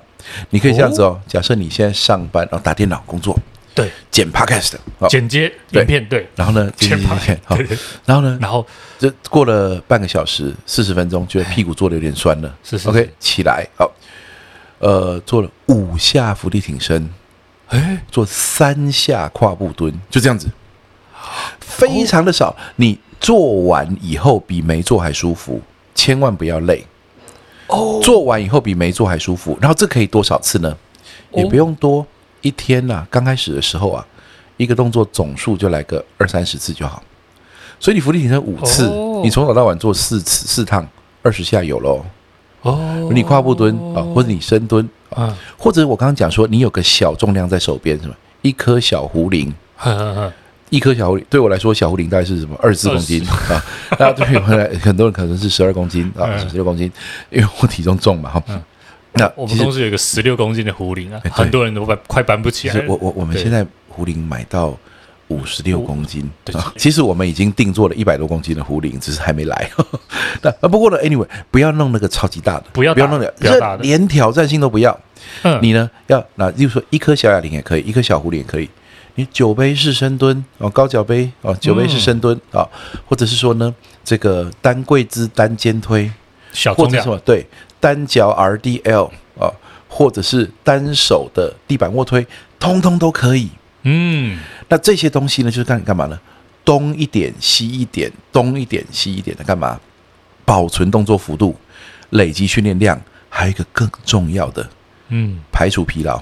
你可以这样子哦，假设你现在上班、哦、打电脑工作，对，剪 podcast、哦、剪接影片，对，然后呢剪 podcast， 然后呢然后就过了半个小时四十分钟，觉得屁股坐的有点酸了，是是是 OK， 起来、哦、呃，做了五下伏地挺身，做三下跨步蹲，就这样子，非常的少、哦、你做完以后比没做还舒服，千万不要累、oh. 做完以后比没做还舒服。然后这可以多少次呢？也不用多、oh. 一天啊，刚开始的时候啊，一个动作总数就来个二三十次就好。所以你伏地挺身五次、oh. 你从早到晚做四次四趟，二十下有咯、oh. 你跨步蹲、啊、或者你深蹲、啊 uh. 或者我刚刚讲说你有个小重量在手边，什么一颗小壶铃一颗小狐狸，对我来说小狐狸大概是什么二十四公斤啊？那对我来很多人可能是十二公斤啊，十六公斤，因为我体重重嘛哈、嗯。那我们公司有一个十六公斤的狐狸啊、欸，很多人都快搬不起来。我我我们现在狐狸买到五十六公斤、啊，其实我们已经定做了一百多公斤的狐狸，只是还没来。那不过呢 ，anyway， 不要弄那个超级大的，不要不要弄那个，连挑战性都不要。嗯、你呢要那，例如说一颗小哑铃也可以，一颗小狐狸也可以。你酒杯式深蹲、哦、高脚杯、哦、酒杯式深蹲、嗯哦、或者是说呢这个单跪姿单肩推小重量，或者是对单脚 R D L、哦、或者是单手的地板卧推，通通都可以。嗯，那这些东西呢就是干干嘛呢？东一点西一点，东一点西一点的干嘛？保存动作幅度，累积训练量，还有一个更重要的，嗯，排除疲劳。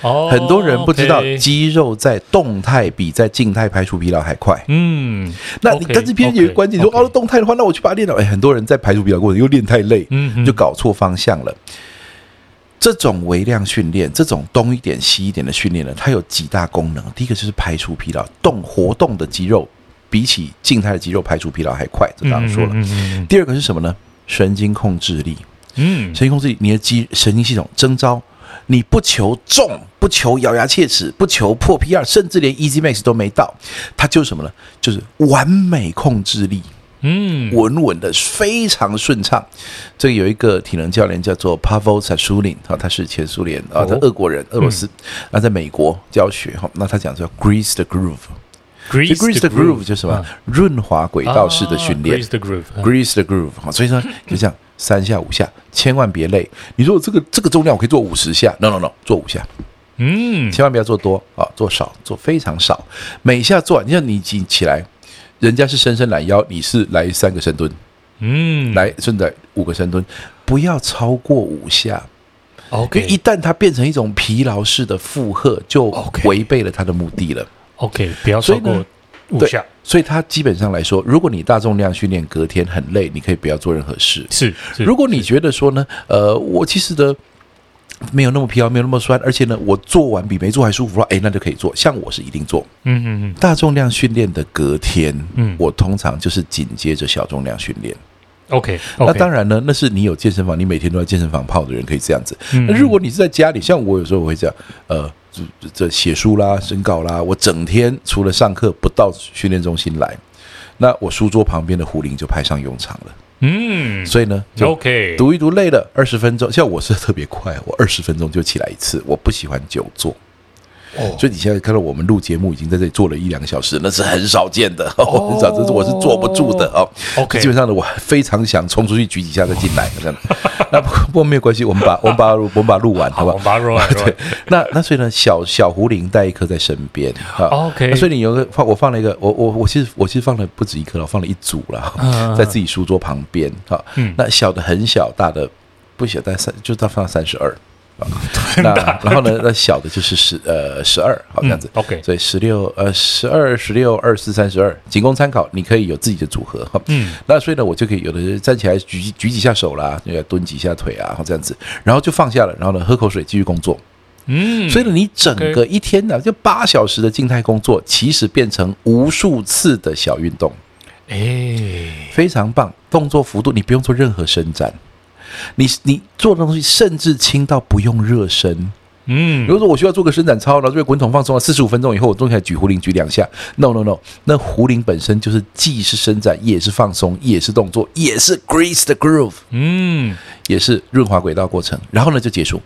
Oh, 很多人不知道肌肉在动态比在静态排除疲劳还快。嗯，那你但是偏有一个关键，你说哦动态的话，那我去把它练了。哎，很多人在排除疲劳过程又练太累，嗯，就搞错方向了。这种微量训练，这种东一点西一点的训练呢，它有几大功能。第一个就是排除疲劳，动活动的肌肉比起静态的肌肉排除疲劳还快，这刚刚说了。嗯嗯嗯、第二个是什么呢？神经控制力。嗯，神经控制力，你的肌神经系统征召。你不求重，不求咬牙切齿，不求破 P R， 甚至连 Easy Max 都没到，它就是什么呢？就是完美控制力。嗯，稳稳的，非常顺畅。这个有一个体能教练叫做 Pavol Sashoulin， 他是前苏联啊，他俄国人，俄罗斯，那、嗯、在美国教学。那他讲叫 Grease the Groove。Grease the Groove 就是什么？润滑轨道式的训练。Grease the Groove，Grease the Groove。所以说就这样。三下五下，千万别累。你说这个这个重量我可以做五十下 ，no no no， 做五下，嗯，千万不要做多啊，做少，做非常少。每下做完，你像你起来，人家是伸伸懒腰，你是来三个深蹲，嗯，来甚至五个深蹲，不要超过五下。OK， 因为一旦它变成一种疲劳式的负荷，就违背了它的目的了。OK， 不要超过五下。所以它基本上来说，如果你大重量训练隔天很累，你可以不要做任何事。是，是如果你觉得说呢，呃，我其实的没有那么疲劳，没有那么酸，而且呢，我做完比没做还舒服的话，哎，那就可以做。像我是一定做，嗯嗯嗯，大重量训练的隔天，嗯，我通常就是紧接着小重量训练。OK， 那当然呢，那是你有健身房，你每天都在健身房泡的人可以这样子。那如果你是在家里，像我有时候我会这样，呃。这写书啦审稿啦，我整天除了上课不到训练中心来，那我书桌旁边的壶铃就派上用场了。嗯，所以呢就读一读累了二十分钟，像我是特别快，我二十分钟就起来一次，我不喜欢久坐。哦、所以你现在看到我们录节目已经在这里做了一两个小时，那是很少见的，哦、很少，这是我是坐不住的哦。OK， 基本上呢，我非常想冲出去举几下再进来，那不过没有关系，我们把我们把我们把录完，好吧？我们把录完，对。那那所以呢，小小胡林带一颗在身边、哦、OK， 所以你有个放，我放了一个，我我我其实我其实放了不止一颗了，放了一组了，嗯、在自己书桌旁边啊。嗯、那小的很小，大的不小，但三就到放到三十二。那然后呢？那小的就是十呃十二，好这样子。嗯、OK， 所以十六呃十二十六二四三十二，仅供参考。你可以有自己的组合哈。嗯，那所以呢，我就可以有的站起来举举几下手啦，蹲几下腿啊，这样子，然后就放下了，然后呢喝口水继续工作。嗯，所以呢，你整个一天呢、啊， okay. 就八小时的静态工作，其实变成无数次的小运动。哎、欸，非常棒，动作幅度你不用做任何伸展。你你做的东西甚至轻到不用热身，嗯，比如说我需要做个伸展操，然后这个滚筒放松了四十五分钟以后，我终于举壶铃举两下 ，no no no， 那壶铃本身就是既是伸展，也是放松，也是动作，也是 Grease the Groove， 嗯，也是润滑轨道过程，然后呢就结束。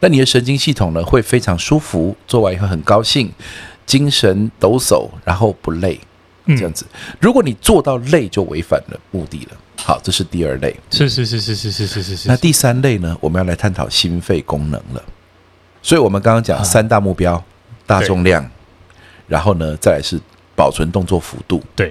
那你的神经系统呢会非常舒服，做完以后很高兴，精神抖擞，然后不累。这样子，如果你做到累，就违反了目的了。好，这是第二类。是是是是是是是是是。那第三类呢？我们要来探讨心肺功能了。所以我们刚刚讲三大目标：大重量，然后呢，再来是保存动作幅度。对，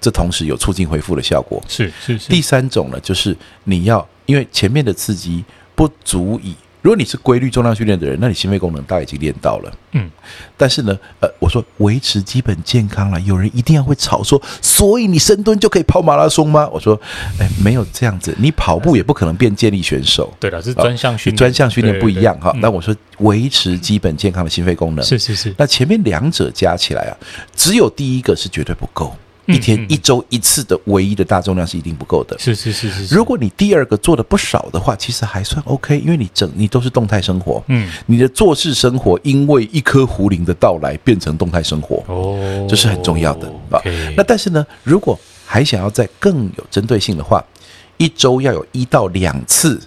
这同时有促进恢复的效果。是是是。第三种呢，就是你要因为前面的刺激不足以。如果你是规律重量训练的人，那你心肺功能大概已经练到了。嗯，但是呢，呃，我说维持基本健康了，有人一定要会吵说，所以你深蹲就可以跑马拉松吗？我说，哎，没有这样子，你跑步也不可能变健力选手。对了，是专项训练，专项训练不一样哈。那我说维持基本健康的心肺功能，是是是。那前面两者加起来啊，只有第一个是绝对不够。一天一周一次的唯一的大重量是一定不够的。是是是是。如果你第二个做的不少的话，其实还算 OK， 因为你整你都是动态生活。嗯，你的坐式生活因为一颗壶铃的到来变成动态生活。哦，这是很重要的。Okay. 那但是呢，如果还想要再更有针对性的话，一周要有一到两次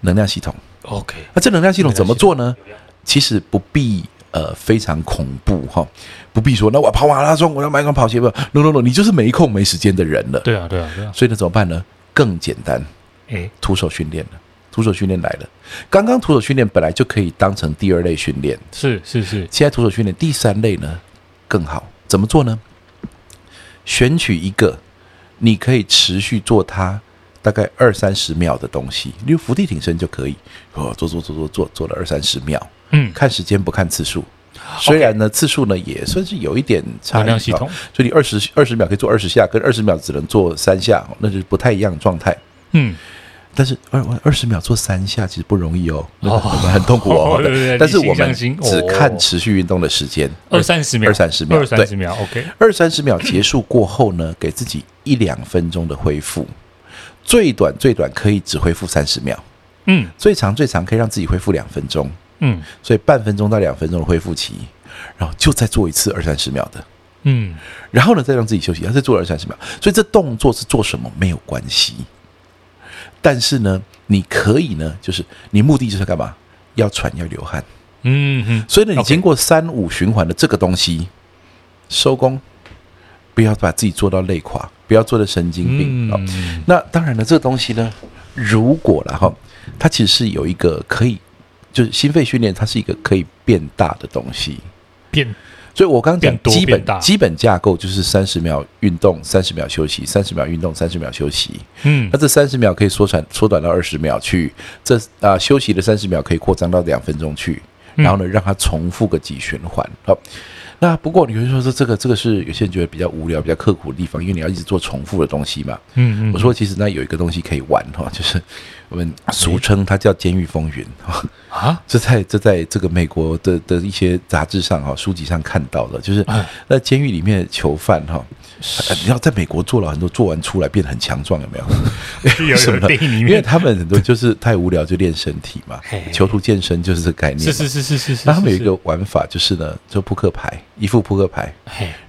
能量系统。OK， 那这能量系统怎么做呢？其实不必。呃，非常恐怖哈，不必说。那我跑马拉松，我要买双跑鞋吧 ？No No No， 你就是没空没时间的人了。对啊，对啊，对啊。所以呢，怎么办呢？更简单，哎，徒手训练了，徒手训练来了。刚刚徒手训练本来就可以当成第二类训练，是是是。现在徒手训练第三类呢更好，怎么做呢？选取一个你可以持续做它。大概二三十秒的东西，例如伏地挺身就可以，哦，做做做做做做了二三十秒，嗯，看时间不看次数，虽然呢次数呢也算是有一点差异，能量系统，所以你二十二十秒可以做二十下，跟二十秒只能做三下，那就是不太一样的状态，嗯。但是二二十秒做三下其实不容易哦，哦很痛苦哦。哦对对对但是我们只看持续运动的时间，二三十秒，二三十秒，二三十秒 ，OK， 二三十秒结束过后呢，给自己一两分钟的恢复。最短最短可以只恢复三十秒，嗯，最长最长可以让自己恢复两分钟，嗯，所以半分钟到两分钟的恢复期，然后就再做一次二三十秒的，嗯，然后呢再让自己休息，再做二三十秒，所以这动作是做什么没有关系，但是呢，你可以呢，就是你目的就是干嘛？要喘要流汗，嗯哼，所以呢，你经过三五循环的这个东西，收工。不要把自己做到累垮，不要做的神经病、嗯哦、那当然了，这个东西呢，如果啦哈，它其实是有一个可以，就是心肺训练，它是一个可以变大的东西。变，所以我刚刚讲基本基本架构就是三十秒运动，三十秒休息，三十秒运动，三十秒休息。嗯，那这三十秒可以缩短缩短到二十秒去，这啊、呃、休息的三十秒可以扩张到两分钟去，然后呢，让它重复个几循环。好、哦。那不过有人说这个这个是有些人觉得比较无聊、比较刻苦的地方，因为你要一直做重复的东西嘛。嗯嗯。我说其实那有一个东西可以玩哈，就是我们俗称它叫《监狱风云》啊，这在这在这个美国的的一些杂志上哈、书籍上看到的，就是那监狱里面的囚犯哈，你要在美国坐了很多，做完出来变得很强壮，有没有？有什么？因为他们很多就是太无聊就练身体嘛，囚徒健身就是这个概念。是是是是是是。那他们有一个玩法就是呢，就扑克牌。一副扑克牌，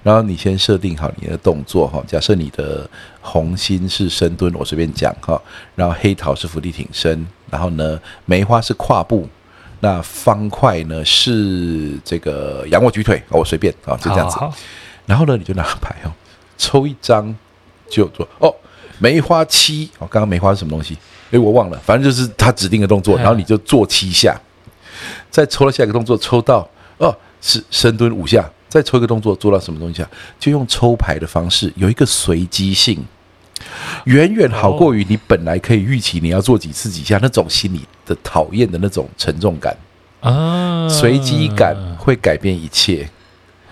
然后你先设定好你的动作哈。假设你的红心是深蹲，我随便讲哈。然后黑桃是伏地挺身，然后呢梅花是跨步，那方块呢是这个仰卧举腿，我随便啊，就这样子。好好然后呢，你就拿牌哦，抽一张就做哦。梅花七，哦，刚刚梅花是什么东西？哎，我忘了，反正就是他指定的动作，然后你就做七下，再抽到下一个动作，抽到哦是深蹲五下，再抽一个动作做到什么东西下，就用抽牌的方式，有一个随机性。远远好过于你本来可以预期你要做几次几下那种心理的讨厌的那种沉重感啊，随机感会改变一切。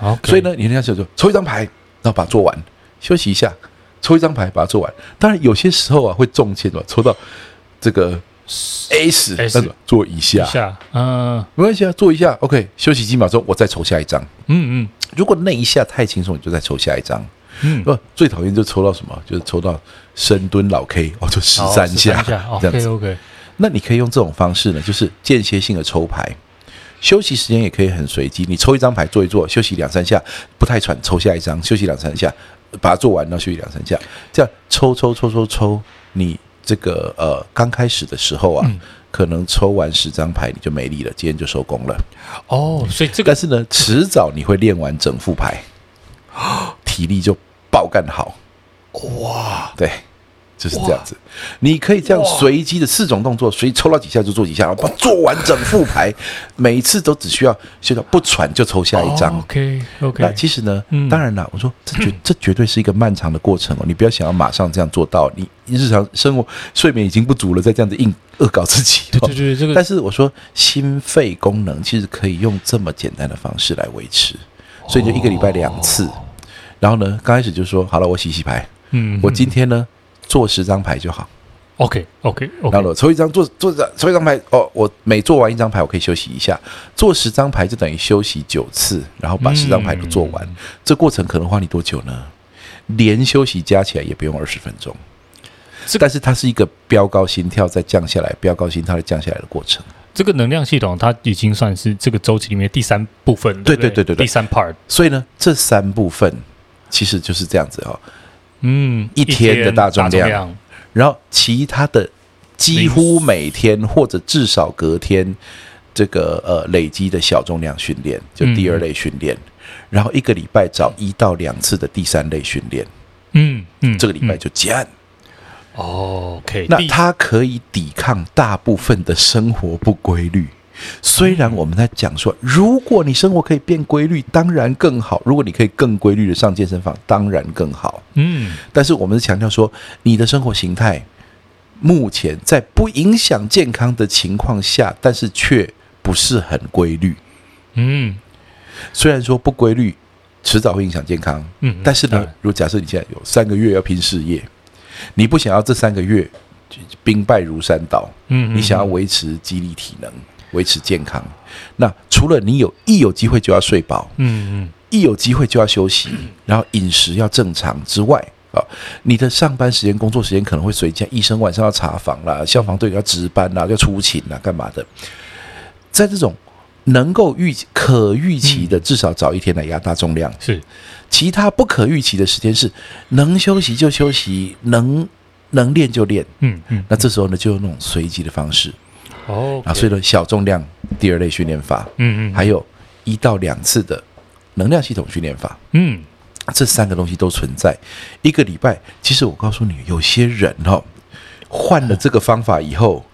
Okay. 所以呢，你人家就说抽一张牌，然后把它做完，休息一下，抽一张牌把它做完。当然有些时候啊会中签的，抽到这个 S， S 做一下，一下嗯，没关系啊，做一下 ，OK， 休息几秒钟，我再抽下一张。嗯嗯，如果那一下太轻松，你就再抽下一张。嗯，最讨厌就抽到什么？就是抽到深蹲老 K 哦，就十三下这样子。哦、OK， 那你可以用这种方式呢，就是间歇性的抽牌，休息时间也可以很随机。你抽一张牌做一做，休息两三下，不太喘，抽下一张，休息两三下，把它做完，然后休息两三下，这样抽抽抽抽抽，你这个呃刚开始的时候啊。嗯可能抽完十张牌你就没力了，今天就收工了。哦，所以这个但是呢，迟早你会练完整副牌，体力就爆干好。哇，对，就是这样子。你可以这样随机的四种动作，随抽到几下就做几下，然后做完整副牌，每一次都只需要休息，不喘就抽下一张。哦、OK OK。那其实呢，嗯、当然啦，我说这绝这绝对是一个漫长的过程哦，你不要想要马上这样做到你。日常生活睡眠已经不足了，再这样子硬恶搞自己、哦。对对对，这个。但是我说心肺功能其实可以用这么简单的方式来维持，所以就一个礼拜两次。哦、然后呢，刚开始就说好了，我洗洗牌。嗯，我今天呢做十张牌就好。OK OK OK。然后抽一张做做抽一张牌哦，我每做完一张牌，我可以休息一下。做十张牌就等于休息九次，然后把十张牌都做完。嗯、这过程可能花你多久呢？连休息加起来也不用二十分钟。但是它是一个飙高心跳再降下来，飙高心跳再降下来的过程。这个能量系统它已经算是这个周期里面第三部分，对对 对, 对, 对, 对第三 part。所以呢，这三部分其实就是这样子哦，嗯，一天的大重量，重量然后其他的几乎每天或者至少隔天这个呃累积的小重量训练，就第二类训练，嗯、然后一个礼拜找一到两次的第三类训练，嗯嗯，这个礼拜就结案。哦、OK， 那它可以抵抗大部分的生活不规律。虽然我们在讲说，如果你生活可以变规律，当然更好；如果你可以更规律的上健身房，当然更好。嗯，但是我们强调说，你的生活形态目前在不影响健康的情况下，但是却不是很规律。嗯，虽然说不规律迟早会影响健康，嗯，但是呢，如果假设你现在有三个月要拼事业。你不想要这三个月兵败如山倒，嗯嗯嗯你想要维持肌力体能，维持健康。那除了你有一有机会就要睡饱，嗯嗯一有机会就要休息，然后饮食要正常之外，哦、你的上班时间、工作时间可能会随着医生晚上要查房啦，消防队要值班啦，要出勤啦，干嘛的？在这种能够预可预期的，至少早一天来压大重量是。其他不可预期的时间是能休息就休息，能能练就练。嗯嗯，那这时候呢，就用那种随机的方式。哦，啊，所以呢，小重量第二类训练法，嗯嗯，还有一到两次的能量系统训练法，嗯，这三个东西都存在。一个礼拜，其实我告诉你，有些人哦，换了这个方法以后，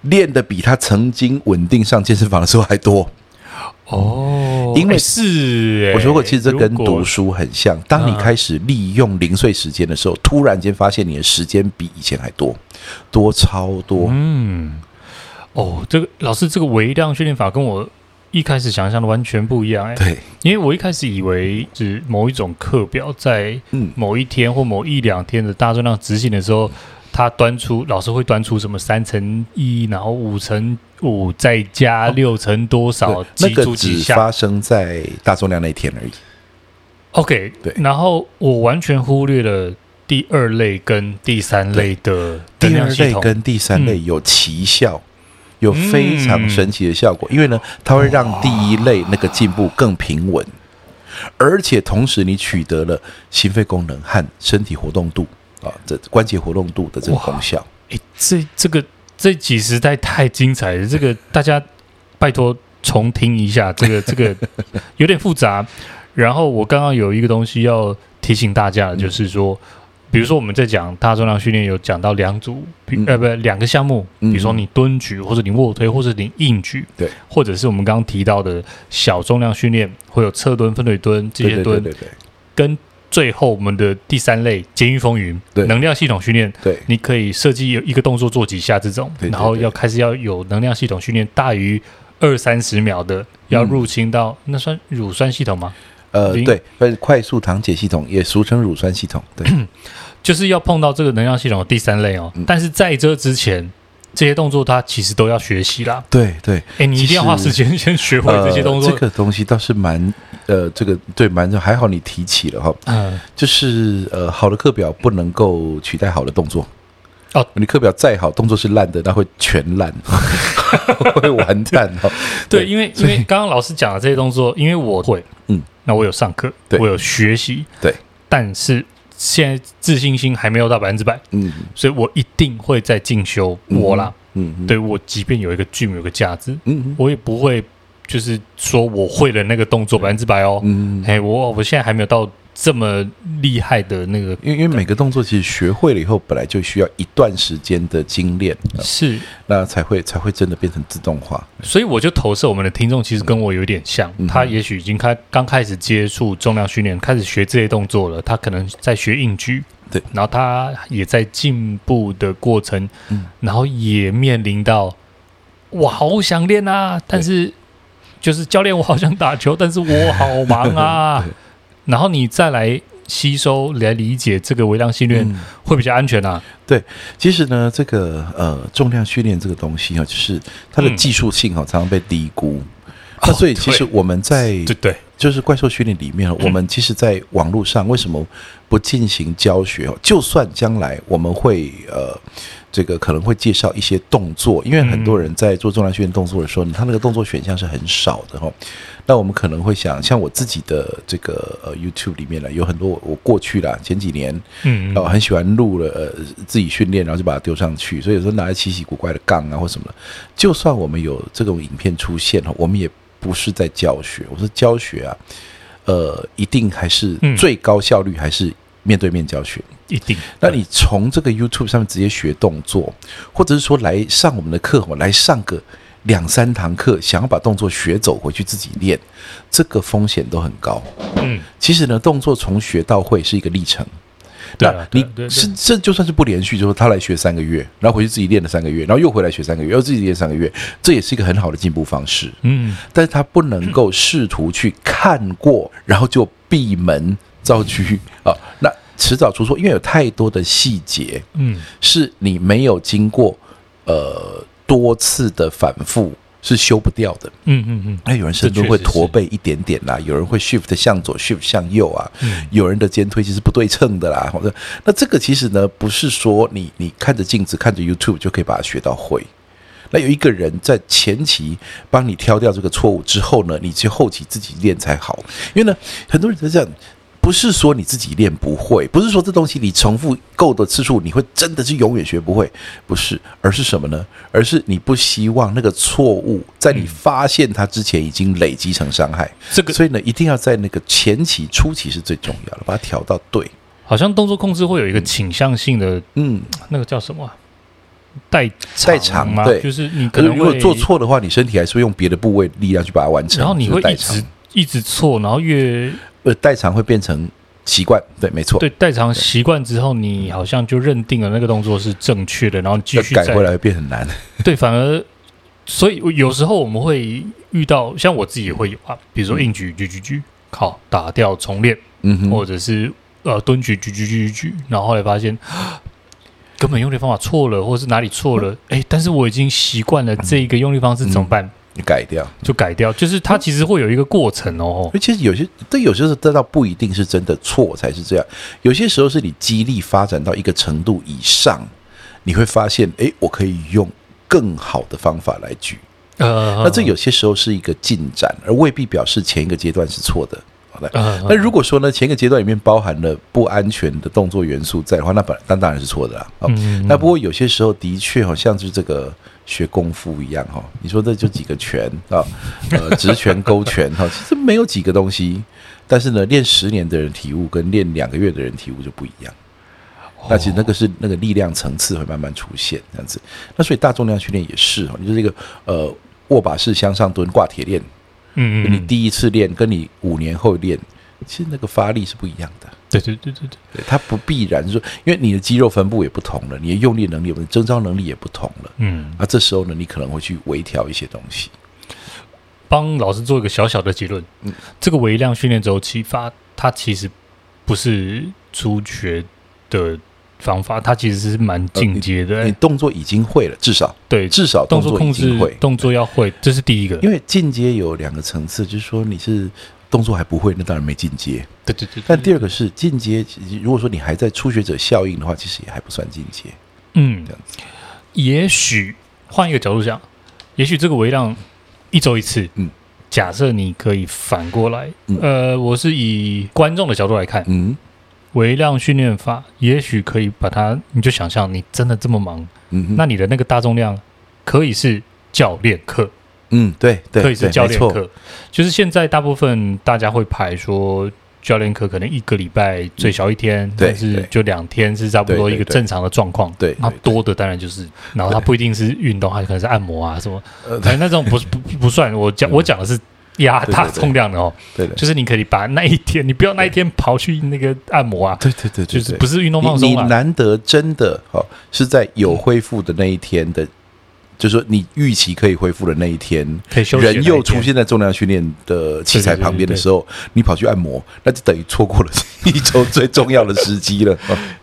练得比他曾经稳定上健身房的时候还多。哦，因为是、欸、我说过，其实这跟读书很像。当你开始利用零碎时间的时候，啊、突然间发现你的时间比以前还多，多超多。嗯，哦，这个老师，这个微量训练法跟我一开始想象的完全不一样、欸。对，因为我一开始以为是某一种课表在某一天或某一两天的大重量执行的时候。嗯他端出老师会端出什么三乘一，然后五乘五，再加六乘多少，哦、几组几下，那个只发生在大重量那一天而已。OK， 对。然后我完全忽略了第二类跟第三类的能量系统。第二类跟第三类有奇效，嗯、有非常神奇的效果，因为呢，它会让第一类那个进步更平稳，而且同时你取得了心肺功能和身体活动度。啊，这关节活动度的这个功效，哎，这这个这几十代太精彩了，这个大家拜托重听一下，这个这个有点复杂。然后我刚刚有一个东西要提醒大家的，就是说，比如说我们在讲大重量训练，有讲到两组，呃，不，两个项目，比如说你蹲举，或者你卧推，或者你硬举，对，或者是我们刚刚提到的小重量训练，会有侧蹲、分腿蹲这些蹲，对对对对对，跟最后我们的第三类监狱风云能量系统训练，对，你可以设计一个动作做几下这种，对对对对，然后要开始要有能量系统训练大于二三十秒的，要入侵到、嗯、那算乳酸系统吗？呃，对，快速糖解系统也俗称乳酸系统，对，就是要碰到这个能量系统的第三类哦。嗯、但是在这之前，这些动作它其实都要学习啦。对对，哎，你一定要花时间先学会这些动作。呃、这个东西倒是蛮，呃，这个对蛮还好，你提起了哈。嗯，就是呃，好的课表不能够取代好的动作。哦，你课表再好，动作是烂的，那会全烂，会完蛋哦。对，因为因为刚刚老师讲的这些动作，因为我会，嗯，那我有上课，我有学习，对，但是现在自信心还没有到百分之百，嗯，所以我一定会在进修我啦，嗯，嗯对我即便有一个 gym 有个架子，嗯，我也不会就是说我会了那个动作百分之百哦，嗯，哎，我我现在还没有到这么厉害的那个，因为因为每个动作其实学会了以后，本来就需要一段时间的精炼，是，那才会才会真的变成自动化。所以我就投射我们的听众，其实跟我有点像，嗯、他也许已经开刚开始接触重量训练，开始学这些动作了，他可能在学硬举。对，然后他也在进步的过程，嗯、然后也面临到我好想练啊，但是就是教练我好想打球，但是我好忙啊，然后你再来吸收来理解这个微量训练会比较安全啊。嗯、对，其实呢，这个呃重量训练这个东西哈、哦，就是它的技术性哈、哦嗯、常常被低估。那、哦、所以其实我们在对对，就是怪兽训练里面，我们其实在网络上为什么不进行教学？就算将来我们会呃，这个可能会介绍一些动作，因为很多人在做重量训练动作的时候，他那个动作选项是很少的哈。那我们可能会想，像我自己的这个呃 YouTube 里面呢，有很多我过去啦前几年，嗯，我很喜欢录了、呃、自己训练，然后就把它丢上去，所以有时候拿来奇奇怪怪的杠啊或什么的。就算我们有这种影片出现哈，我们也不是在教学，我说教学啊，呃，一定还是最高效率还是面对面教学，一定。那你从这个 YouTube 上面直接学动作，或者是说来上我们的课，来上个两三堂课，想要把动作学走回去自己练，这个风险都很高。嗯，其实呢，动作从学到会是一个历程。那你是这就算是不连续，就是他来学三个月，然后回去自己练了三个月，然后又回来学三个月，又自己练三个月，这也是一个很好的进步方式。嗯，但是他不能够试图去看过，然后就闭门造车啊。那迟早出错，因为有太多的细节，嗯，是你没有经过呃多次的反复。是修不掉的，嗯嗯嗯。那有人深蹲会驼背一点点啦，有人会 shift 向左 shift 向右啊，嗯、有人的肩推其实不对称的啦。那这个其实呢，不是说你你看着镜子看着 YouTube 就可以把它学到会。那有一个人在前期帮你挑掉这个错误之后呢，你去后期自己练才好。因为呢，很多人在讲，不是说你自己练不会，不是说这东西你重复够的次数你会真的是永远学不会，不是，而是什么呢？而是你不希望那个错误在你发现它之前已经累积成伤害，这个所以呢，一定要在那个前期初期是最重要的，把它调到对。好像动作控制会有一个倾向性的，嗯，那个叫什么啊？代偿嘛，对，就是你可能如果做错的话，你身体还是会用别的部位力量去把它完成，然后你会一直一直错，然后越。呃，代偿会变成习惯，对，没错。对，代偿习惯之后，你好像就认定了那个动作是正确的，然后继续再改回来变很难。对，反而，所以有时候我们会遇到，像我自己也会有啊，比如说硬举举举举，好打掉重练，嗯，或者是呃蹲举举举举举，然后后来发现根本用力方法错了，或是哪里错了，哎、嗯，但是我已经习惯了这一个用力方式，怎么办？嗯改掉就改掉，就是它其实会有一个过程哦。而且有些对，有些时候这倒不一定是真的错才是这样，有些时候是你肌力发展到一个程度以上，你会发现，哎，我可以用更好的方法来举。呃，那这有些时候是一个进展，而未必表示前一个阶段是错的。的。嗯、但如果说呢，前一个阶段里面包含了不安全的动作元素在的话，那本那当然是错的啦。哦、嗯嗯那不过有些时候的确好像是这个。学功夫一样哈，你说这就几个拳啊，呃，直拳勾拳哈，其实没有几个东西，但是呢，练十年的人体悟跟练两个月的人体悟就不一样。那其实那个是那个力量层次会慢慢出现这样子。那所以大重量训练也是哈，你就是一个呃握把式向上蹲挂铁链，嗯嗯，你第一次练跟你五年后练，其实那个发力是不一样的。对对对对 对, 对，它不必然说，因为你的肌肉分布也不同了，你的用力能力、征召能力也不同了，嗯，啊，这时候呢，你可能会去微调一些东西。帮老师做一个小小的结论，嗯、这个微量训练周期发，它其实不是初学的方法，它其实是蛮进阶的、欸呃你。你动作已经会了，至少对，至少动作已经会，动作控制动作要会，这是第一个。因为进阶有两个层次，就是说你是。动作还不会，那当然没进阶。对对 对, 对。但第二个是进阶，如果说你还在初学者效应的话，其实也还不算进阶。嗯，这样子。也许换一个角度讲，也许这个微量一周一次。嗯。假设你可以反过来，嗯、呃，我是以观众的角度来看，嗯，微量训练法也许可以把它，你就想象你真的这么忙，嗯，那你的那个大重量可以是教练课。嗯，对对，可以是教练课，就是现在大部分大家会排说教练课可能一个礼拜最少一天，嗯、但是就两天是差不多一个正常的状况。对，那多的当然就是，然后它不一定是运动，它可能是按摩啊什么，反正那种不不不算。我讲我讲的是压大重量的哦，对的，就是你可以把那一天，你不要那一天跑去那个按摩啊，对对对，就是不是运动放松啊，你难得真的哦是在有恢复的那一天的。就是说你预期可以恢复的那一天，人又出现在重量训练的器材旁边的时候，对对对对你跑去按摩，那就等于错过了一周最重要的时机了。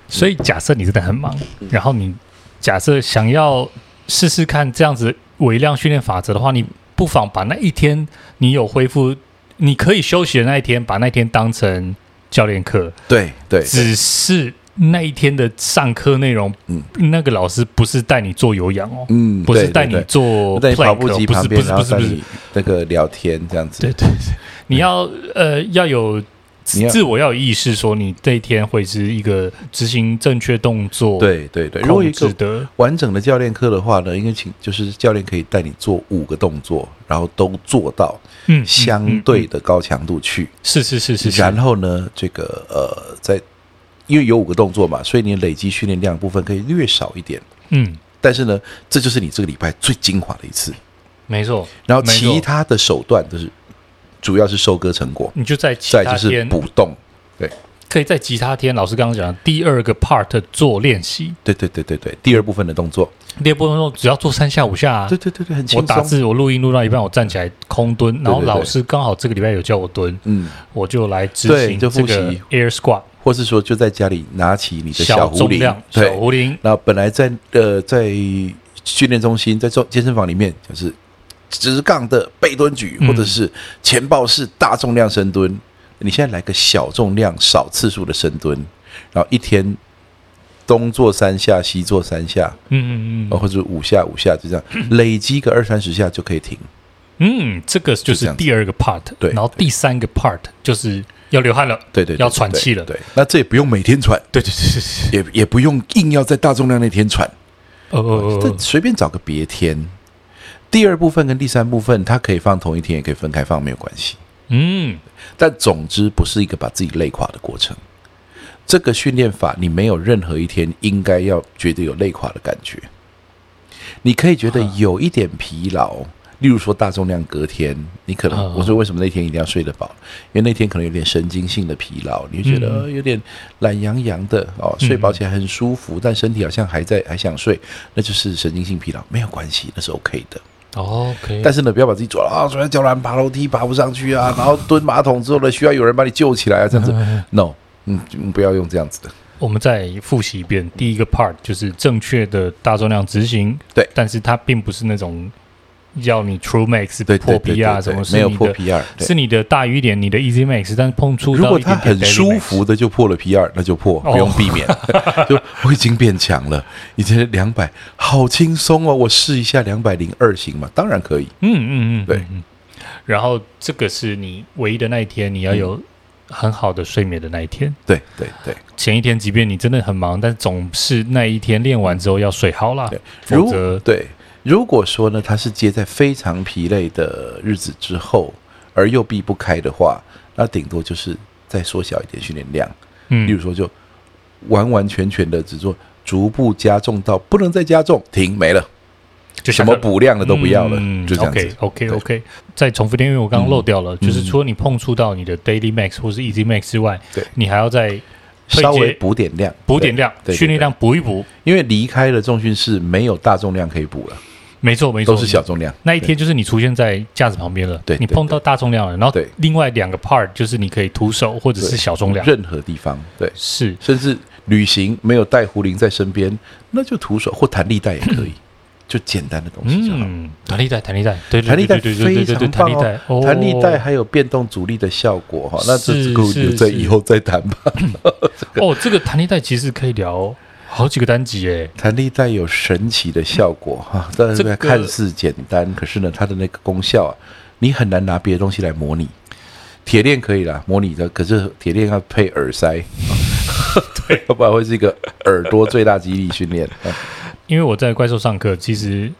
所以假设你真的很忙，然后你假设想要试试看这样子微量训练法则的话，你不妨把那一天你有恢复，你可以休息的那一天，把那一天当成教练课。对 对, 对，只是。那一天的上课内容、嗯，那个老师不是带你做有氧哦，嗯，不是带你做 plank， 跑步机旁边，不是不是不是那个聊天这样子，对对对，你要、嗯、呃要有自我要有意识，说你这一天会是一个执行正确动作，对对对，如果一个完整的教练课的话呢，应该请就是教练可以带你做五个动作，然后都做到相对的高强度去，嗯嗯嗯嗯、是, 是是是是，然后呢，这个呃在。因为有五个动作嘛，所以你累积训练量的部分可以略少一点，嗯，但是呢，这就是你这个礼拜最精华的一次，没错。然后其他的手段就是，主要是收割成果，你就在其他天再就是补洞，对，可以在其他天。老师刚刚讲的第二个 part 做练习，对对对对对，第二部分的动作，第二部分动作只要做三下五下、啊，对对对对，很轻松。我打字，我录音录到一半，我站起来空蹲，然后老师刚好这个礼拜有叫我蹲，嗯，我就来执行这个 air squat。或是说就在家里拿起你的小壶铃，小壶铃。那本来在呃在训练中心，在健身房里面，就是直杠的背蹲举，嗯、或者是前抱式大重量深蹲。你现在来个小重量少次数的深蹲，然后一天东做三下，西做三下，嗯嗯嗯，或者五下五下，就这样累积个二三十下就可以停。嗯，这个就是第二个 part， 对，然后第三个 part 就是。要流汗了，对 对, 对, 对, 对, 对，要喘气了，对，那这也不用每天喘，对对对对，也也不用硬要在大重量那天喘，哦哦哦，随便找个别天。第二部分跟第三部分，它可以放同一天，也可以分开放，没有关系。嗯，但总之不是一个把自己累垮的过程。这个训练法，你没有任何一天应该要觉得有累垮的感觉。你可以觉得有一点疲劳。啊例如说大重量隔天你可能、哦、我说为什么那天一定要睡得饱因为那天可能有点神经性的疲劳你就觉得、嗯呃、有点懒洋洋的、哦、睡饱起来很舒服、嗯、但身体好像还在还想睡那就是神经性疲劳没有关系那是 OK 的、哦 okay、但是呢不要把自己抓了啊昨天脚软爬楼梯爬不上去啊然后蹲马桶之后呢需要有人把你救起来啊这样子、嗯、No、嗯、不要用这样子的我们再复习一遍第一个 part 就是正确的大重量执行对但是它并不是那种要你 True Max 破 P R 什么没有破 P R 是你的大于一点你的 Easy Max 但是碰触到一点点 Daily Max 如果它很舒服的就破了 P R 那就破不用避免、哦、就我已经变强了以前两百好轻松哦我试一下两百零二行嘛当然可以嗯嗯嗯对然后这个是你唯一的那一天你要有很好的睡眠的那一天。对对对，前一天即便你真的很忙，但总是那一天练完之后要睡好啦，否则对。如果说呢，它是接在非常疲累的日子之后，而又避不开的话，那顶多就是再缩小一点训练量，嗯，例如说就完完全全的只做逐步加重到不能再加重，停，没了，就什么补量的都不要了，嗯，就这样子。OK OK OK， 再重复点，因为我刚刚漏掉了，嗯，就是除了你碰触到你的 Daily Max 或是 Easy Max 之外，对，你还要再稍微补点量，补点量，训练量补一补，因为离开了重训室没有大重量可以补了。没错没错，都是小重量。那一天就是你出现在架子旁边了，对，你碰到大重量了，然后另外两个 part 就是你可以徒手或者是小重量，任何地方，对，是，甚至旅行没有带壶铃在身边，那就徒手或弹力带也可以，就简单的东西就好。嗯，弹力带，弹力带，对，弹力带非常棒哦，弹力带还有变动阻力的效果哈，那这个留在以后再谈吧。哦，这个弹力带其实可以聊哦。好几个单集耶，弹力带有神奇的效果哈，但是看似简单，这个，可是呢，它的那个功效啊，你很难拿别的东西来模拟。铁链可以啦，模拟的，可是铁链要配耳塞，对，要不然会是一个耳朵最大肌力训练。因为我在怪兽上课，其实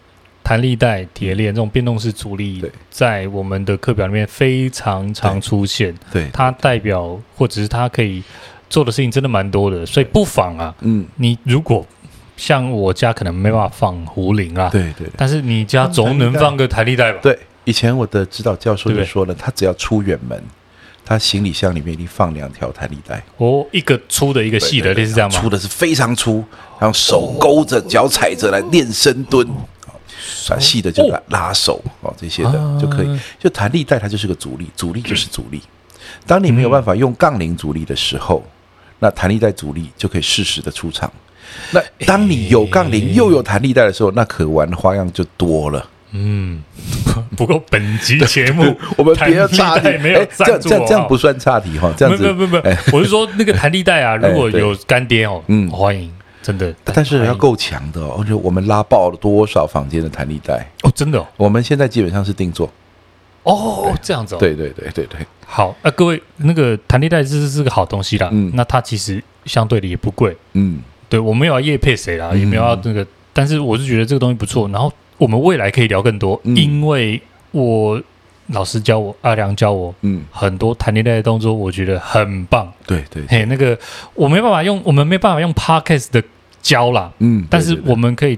弹力带、铁链这种变动式阻力，在我们的课表里面非常常出现。对，对，它代表或者是它可以做的事情真的蛮多的，所以不妨啊，嗯，你如果像我家可能没办法放壶铃啊，对 对, 对，但是你家总能放个弹力带吧？对，以前我的指导教授就说了，他只要出远门，他行李箱里面一定放两条弹力带。哦，一个粗的，一个细的，类似这样吗？粗的是非常粗，然后手勾着，脚踩着来练深蹲。哦啊，细的就 拉,、哦、拉手哦，这些的，啊，就可以。就弹力带它就是个阻力，阻力就是阻力。当你没有办法用杠铃阻力的时候，嗯，那弹力带阻力就可以适时的出场。那当你有杠铃又有弹力带的时候，那可玩的花样就多了。嗯，不过本集节目我们不要差题，没有赞助，哦，这样这样不算差题哈。这样子，不不不，哎，我是说那个弹力带啊，如果有干爹哦，嗯，欢迎，真的。但是要够强的哦，而且我们拉爆了多少房间的弹力带哦，真的，哦。我们现在基本上是定做。哦，这样子，哦，对对对对对，好啊，各位，那个弹力带是是个好东西啦，嗯，那它其实相对的也不贵，嗯，对，我没有要业配谁啦，嗯，也没有要那个，但是我是觉得这个东西不错，然后我们未来可以聊更多，嗯，因为我老师教我，阿良教我，嗯，很多弹力带的动作，我觉得很棒，对 对, 对，嘿，那个我没办法用，我们没办法用 podcast 的教啦，嗯，但是我们可以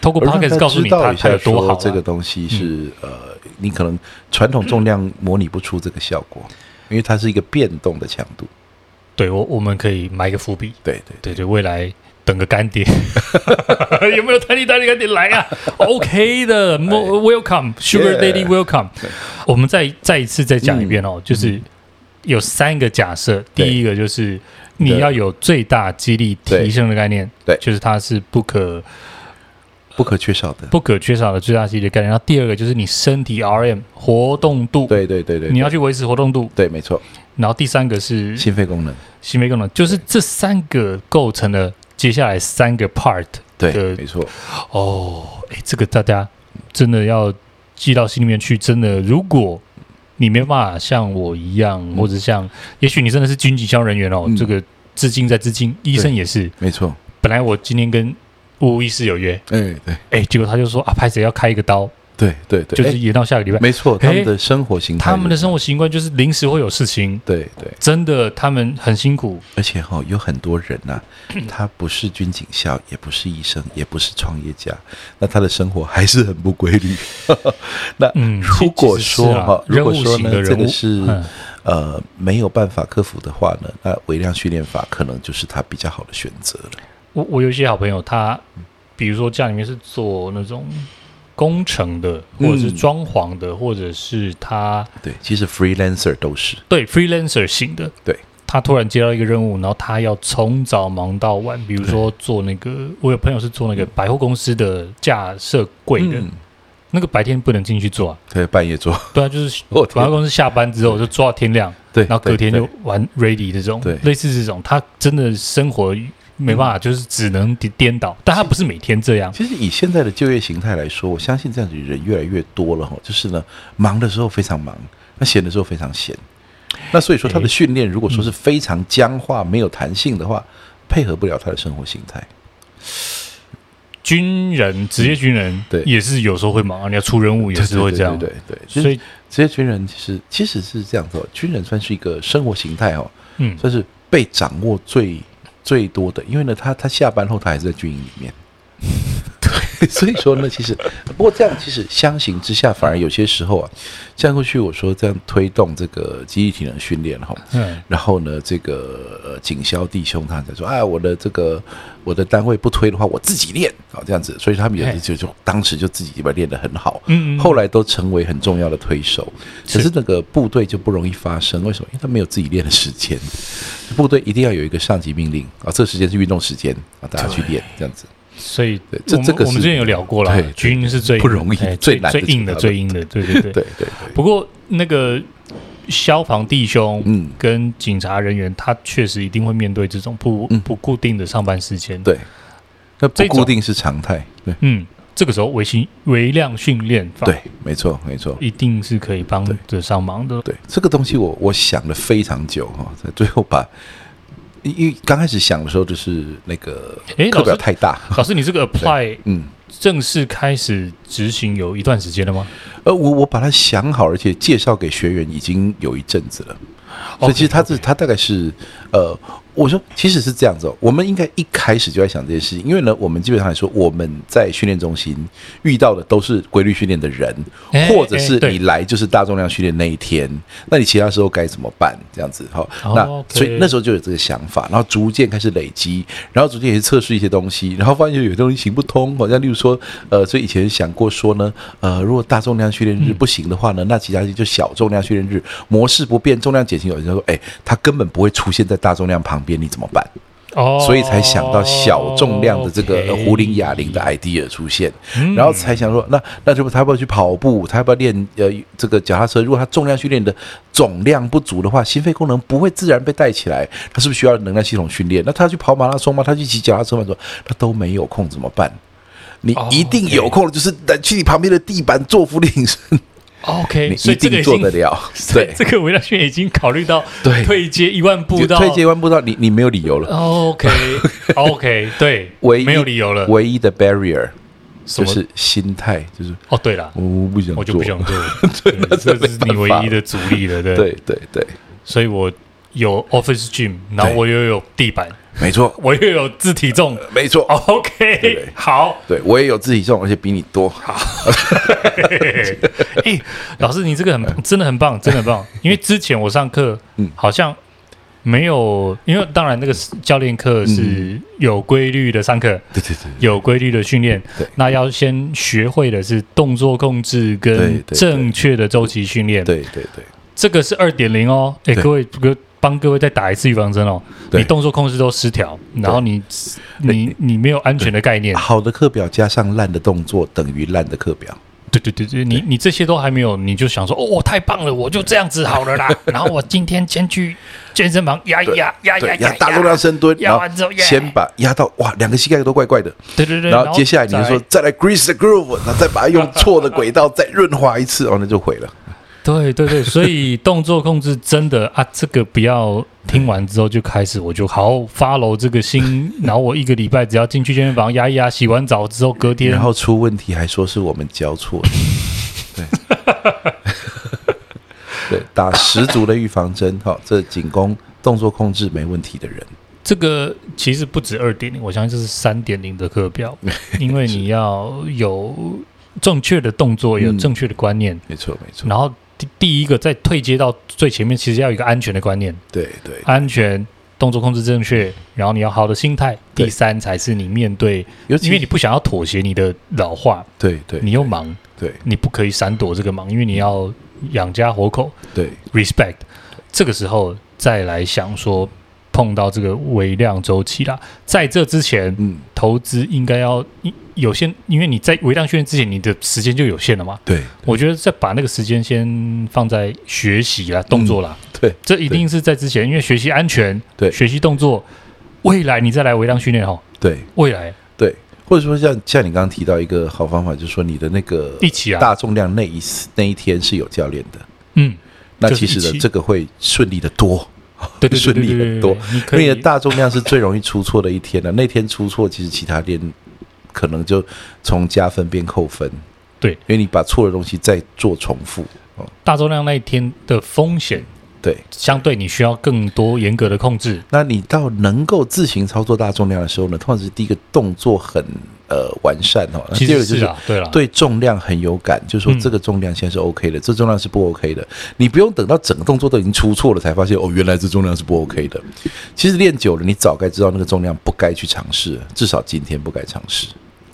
透过 podcast 告诉你它它有多好，啊，这个东西是，嗯，呃。你可能传统重量模拟不出这个效果，因为它是一个变动的强度。对，我我们可以埋个伏笔。对对对 对, 对，未来等个干爹，有没有弹力带的干爹来啊 ？OK 的，Welcome，Sugar Daddy Welcome。我们再再一次再讲一遍哦，嗯，就是有三个假设，第一个就是你要有最大肌力提升的概念，对，就是它是不可。不可缺少的，不可缺少的最大肌力概念。然后第二个就是你身体 R M 活动度，对对 对, 对, 对，你要去维持活动度，对，没错。然后第三个是心肺功能，心肺功能就是这三个构成了接下来三个 part， 对，没错。哦，哎，这个大家真的要记到心里面去。真的，如果你没办法像我一样，嗯，或者像，也许你真的是军警消防人员哦，嗯，这个至今在至今，医生也是，没错。本来我今天跟吴医师有约，哎，欸，对，哎，欸，结果他就说啊，拍谁要开一个刀，对对对，就是延到下个礼拜，欸，没错，他们的生活形态，他们的生活习惯就是临时会有事情，对对，真的，他们很辛苦，而且哈，哦，有很多人呐，啊，他不是军警校，也不是医生，也不是创业家，那他的生活还是很不规律。那如果说哈，嗯，如果说呢，真的是，嗯，呃没有办法克服的话呢，那微量训练法可能就是他比较好的选择了。我, 我有一些好朋友，他比如说家里面是做那种工程的，或者是装潢的，嗯，或者是他对，其实 freelancer 都是对 freelancer 型的。对，他突然接到一个任务，然后他要从早忙到晚。比如说做那个，我有朋友是做那个百货公司的架设柜的，嗯，那个白天不能进去做啊，对，半夜做，对啊，就是百货公司下班之后就做到天亮，对，然后隔天就玩 ready 这种，类似这种，他真的生活。没办法，就是只能颠倒，但他不是每天这样。其实以现在的就业形态来说，我相信这样的人越来越多了，就是呢，忙的时候非常忙，那闲的时候非常闲，那所以说他的训练如果说是非常僵化、嗯、没有弹性的话，配合不了他的生活形态。军人，职业军人也是有时候会忙、啊、你要出任务也是会这样，对对对对对对。所以职业军人其实其实是这样子、哦、军人算是一个生活形态、哦嗯、算是被掌握最最多的，因为呢 他, 他下班后他还是在军营里面对，所以说呢其实不过这样其实相形之下反而有些时候啊，像过去我说这样推动这个肌力体能训练、哦嗯、然后呢这个、呃、警消弟兄他才说啊、哎，我的这个我的单位不推的话我自己练、哦、这样子，所以他们也就就当时就自己练得很好，嗯嗯，后来都成为很重要的推手。可是那个部队就不容易发生，为什么？因为他没有自己练的时间，部队一定要有一个上级命令、哦、这个时间是运动时间、哦、大家去练这样子。所以我 们, 这这个我们之前有聊过了，军是最不容易、哎、最, 最难的、最硬的、最硬的，对对对对 对, 对。不过那个消防弟兄跟警察人员，嗯、他确实一定会面对这种 不,、嗯、不固定的上班时间，对，那不固定是常态，对，嗯，这个时候微训、微量训练法，对，没错没错，一定是可以帮得上忙的。对, 对这个东西我，我我想了非常久哈、哦，最后把。因为刚开始想的时候就是那个课表太大，老 师, 老师你这个 apply 正式开始执行有一段时间了吗？呃，我我把它想好，而且介绍给学员已经有一阵子了， okay, 所以其实他是、okay. 他大概是呃，我说其实是这样子、哦，我们应该一开始就在想这件事情，因为呢，我们基本上来说，我们在训练中心遇到的都是规律训练的人，欸、或者是你来就是大重量训练那一天，欸、那你其他时候该怎么办？这样子哈、哦，那、哦 okay、所以那时候就有这个想法，然后逐渐开始累积，然后逐渐也是测试一些东西，然后发现有些东西行不通，好像例如说呃，所以以前想过说呢，呃，如果大重量训练日不行的话呢，嗯、那其他就小重量训练日模式不变，重量减轻，有人说，哎、欸，它根本不会出现在大重量旁边，你怎么办？哦、所以才想到小重量的这个胡林哑铃的 idea 出现、嗯、然后才想说那那就他要不要去跑步，他要不要练、呃、这个脚踏车，如果他重量训练的总量不足的话，心肺功能不会自然被带起来，他是不是需要能量系统训练？那他要去跑马拉松吗？他去骑脚踏车吗？他都没有空怎么办？你一定有空的就是去你旁边的地板做俯卧撑OK， 你一定做得了。对，这个微量训练已经考虑到退阶一万步到退阶一万步到你你没有理由了。OK OK， 对，唯一没有理由了，唯一的 barrier 就是心态，就是哦，对了，我不想做，我就不想做，对，那这是你唯一的阻力了，对对对对。所以我有 Office Gym， 然后我又有地板。没错，我也有自体重，没错 ，OK， 对对好，对我也有自体重，而且比你多。好，哎、欸，老师，你这个很真的很棒，真的很棒。因为之前我上课，嗯，好像没有，因为当然那个教练课是有规律的上课，嗯、对对对，有规律的训练。那要先学会的是动作控制跟正确的周期训练。对对 对, 对, 对, 对, 对，这个是 二点零 哦，哎，各位各位。帮各位再打一次预防针哦！你动作控制都失调，然后你你你没有安全的概念。好的课表加上烂的动作等于烂的课表。对对对对，你你这些都还没有，你就想说哦，太棒了，我就这样子好了啦。然后我今天先去健身房压一压压压压大重量深蹲，压完之后先把压到哇，两个膝盖都怪怪的。对对对，然后接下来你就说再来 Grease the Groove， 然后再把它用错的轨道再润滑一次，哦，那就毁了。对对对，所以动作控制真的啊，这个不要听完之后就开始，我就好好 follow 这个心，然后我一个礼拜只要进去健身房压一压，洗完澡之后隔天，然后出问题还说是我们教错了，对，对，打十足的预防针，好、哦，这仅供动作控制没问题的人。这个其实不止 二点零， 我相信这是 三点零 的课表，因为你要有正确的动作，有正确的观念，嗯、没错没错，然后。第一个在退阶到最前面其实要有一个安全的观念，对 对, 对，安全动作控制正确，然后你要好的心态，第三才是你面对，因为你不想要妥协你的老化，对 对, 对，你又忙，对，你不可以闪躲这个忙，因为你要养家活口，对 respect， 这个时候再来想说碰到这个微量周期啦，在这之前、嗯、投资应该要有限，因为你在微量训练之前你的时间就有限了嘛， 对, 对，我觉得再把那个时间先放在学习啦、动作啦、嗯、对，这一定是在之前，因为学习安全，对，学习动作，未来你再来微量训练、哦、对，未来，对，或者说像像你刚刚提到一个好方法，就是说你的那个大重量那 一, 那一天是有教练的，嗯，那其实的这个会顺利的多，对对对对对，顺利很多。因为大重量是最容易出错的一天了、啊，那天出错，其实其他天可能就从加分变扣分。对，因为你把错的东西再做重复。哦、大重量那一天的风险，对，相对你需要更多严格的控制。那你到能够自行操作大重量的时候呢，通常是第一个动作很呃完善哦，其实是啊，对了，对重量很有感，就是说这个重量现在是 OK 的，嗯、这重量是不 OK 的，你不用等到整个动作都已经出错了才发现哦，原来这重量是不 OK 的。其实练久了，你早该知道那个重量不该去尝试，至少今天不该尝试。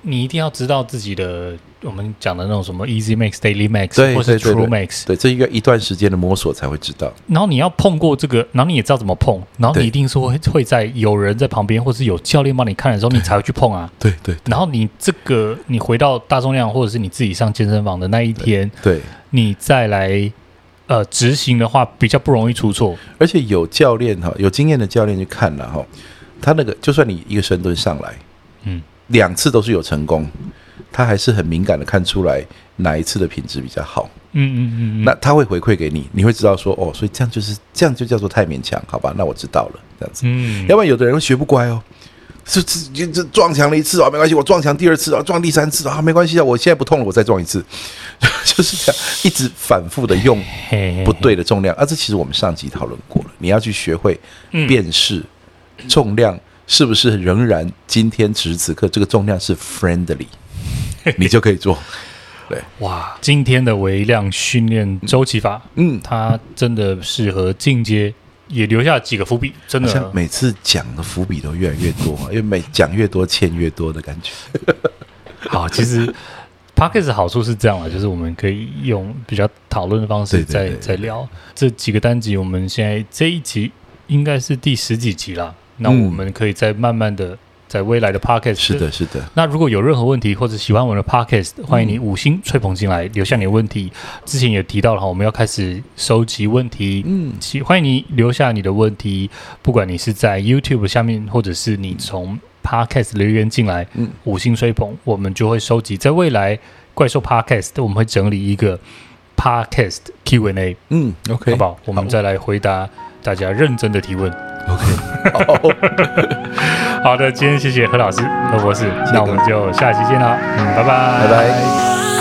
你一定要知道自己的，我们讲的那种什么 Easy Max、Daily Max 或是 True Max， 对，这应该一段时间的摸索才会知道。然后你要碰过这个，然后你也知道怎么碰，然后你一定是会会在有人在旁边，或是有教练帮你看的时候，你才会去碰啊。对 对, 对。然后你这个，你回到大重量，或者是你自己上健身房的那一天，对，对你再来呃执行的话，比较不容易出错。而且有教练哈，有经验的教练去看了哈，他那个就算你一个深蹲上来，嗯。两次都是有成功，他还是很敏感的看出来哪一次的品质比较好。嗯嗯嗯，那他会回馈给你，你会知道说哦，所以这样就是这样就叫做太勉强，好吧？那我知道了，这样子。嗯，要不然有的人会学不乖哦，是这这撞墙了一次啊、哦，没关系，我撞墙第二次啊、哦，撞第三次啊、哦，没关系啊，我现在不痛了，我再撞一次，就是这样，一直反复的用不对的重量啊。这其实我们上集讨论过了，你要去学会辨识重量。嗯，是不是仍然今天此时此刻这个重量是 friendly， 你就可以做。对，哇，今天的微量训练周期法，嗯，它真的适合进阶，也留下几个伏笔。真的，好像每次讲的伏笔都越来越多，因为每讲越多欠越多的感觉。好，其实 Podcast 的好处是这样的，就是我们可以用比较讨论的方式再再聊这几个单集。我们现在这一集应该是第十几集啦。那我们可以再慢慢的在未来的 podcast， 是的是的。那如果有任何问题或者喜欢我们的 podcast， 欢迎你五星吹捧进来，留下你的问题。之前也提到了，我们要开始收集问题，嗯，欢迎你留下你的问题，不管你是在 YouTube 下面，或者是你从 podcast 留言进来，嗯，五星吹捧，我们就会收集。在未来怪兽 podcast， 我们会整理一个 podcast Q and A， 嗯 ，OK， 好不好？我们再来回答大家认真的提问。OK， 好的，今天谢谢何老师，何博士，那我们就下期见了，嗯，拜拜，拜拜。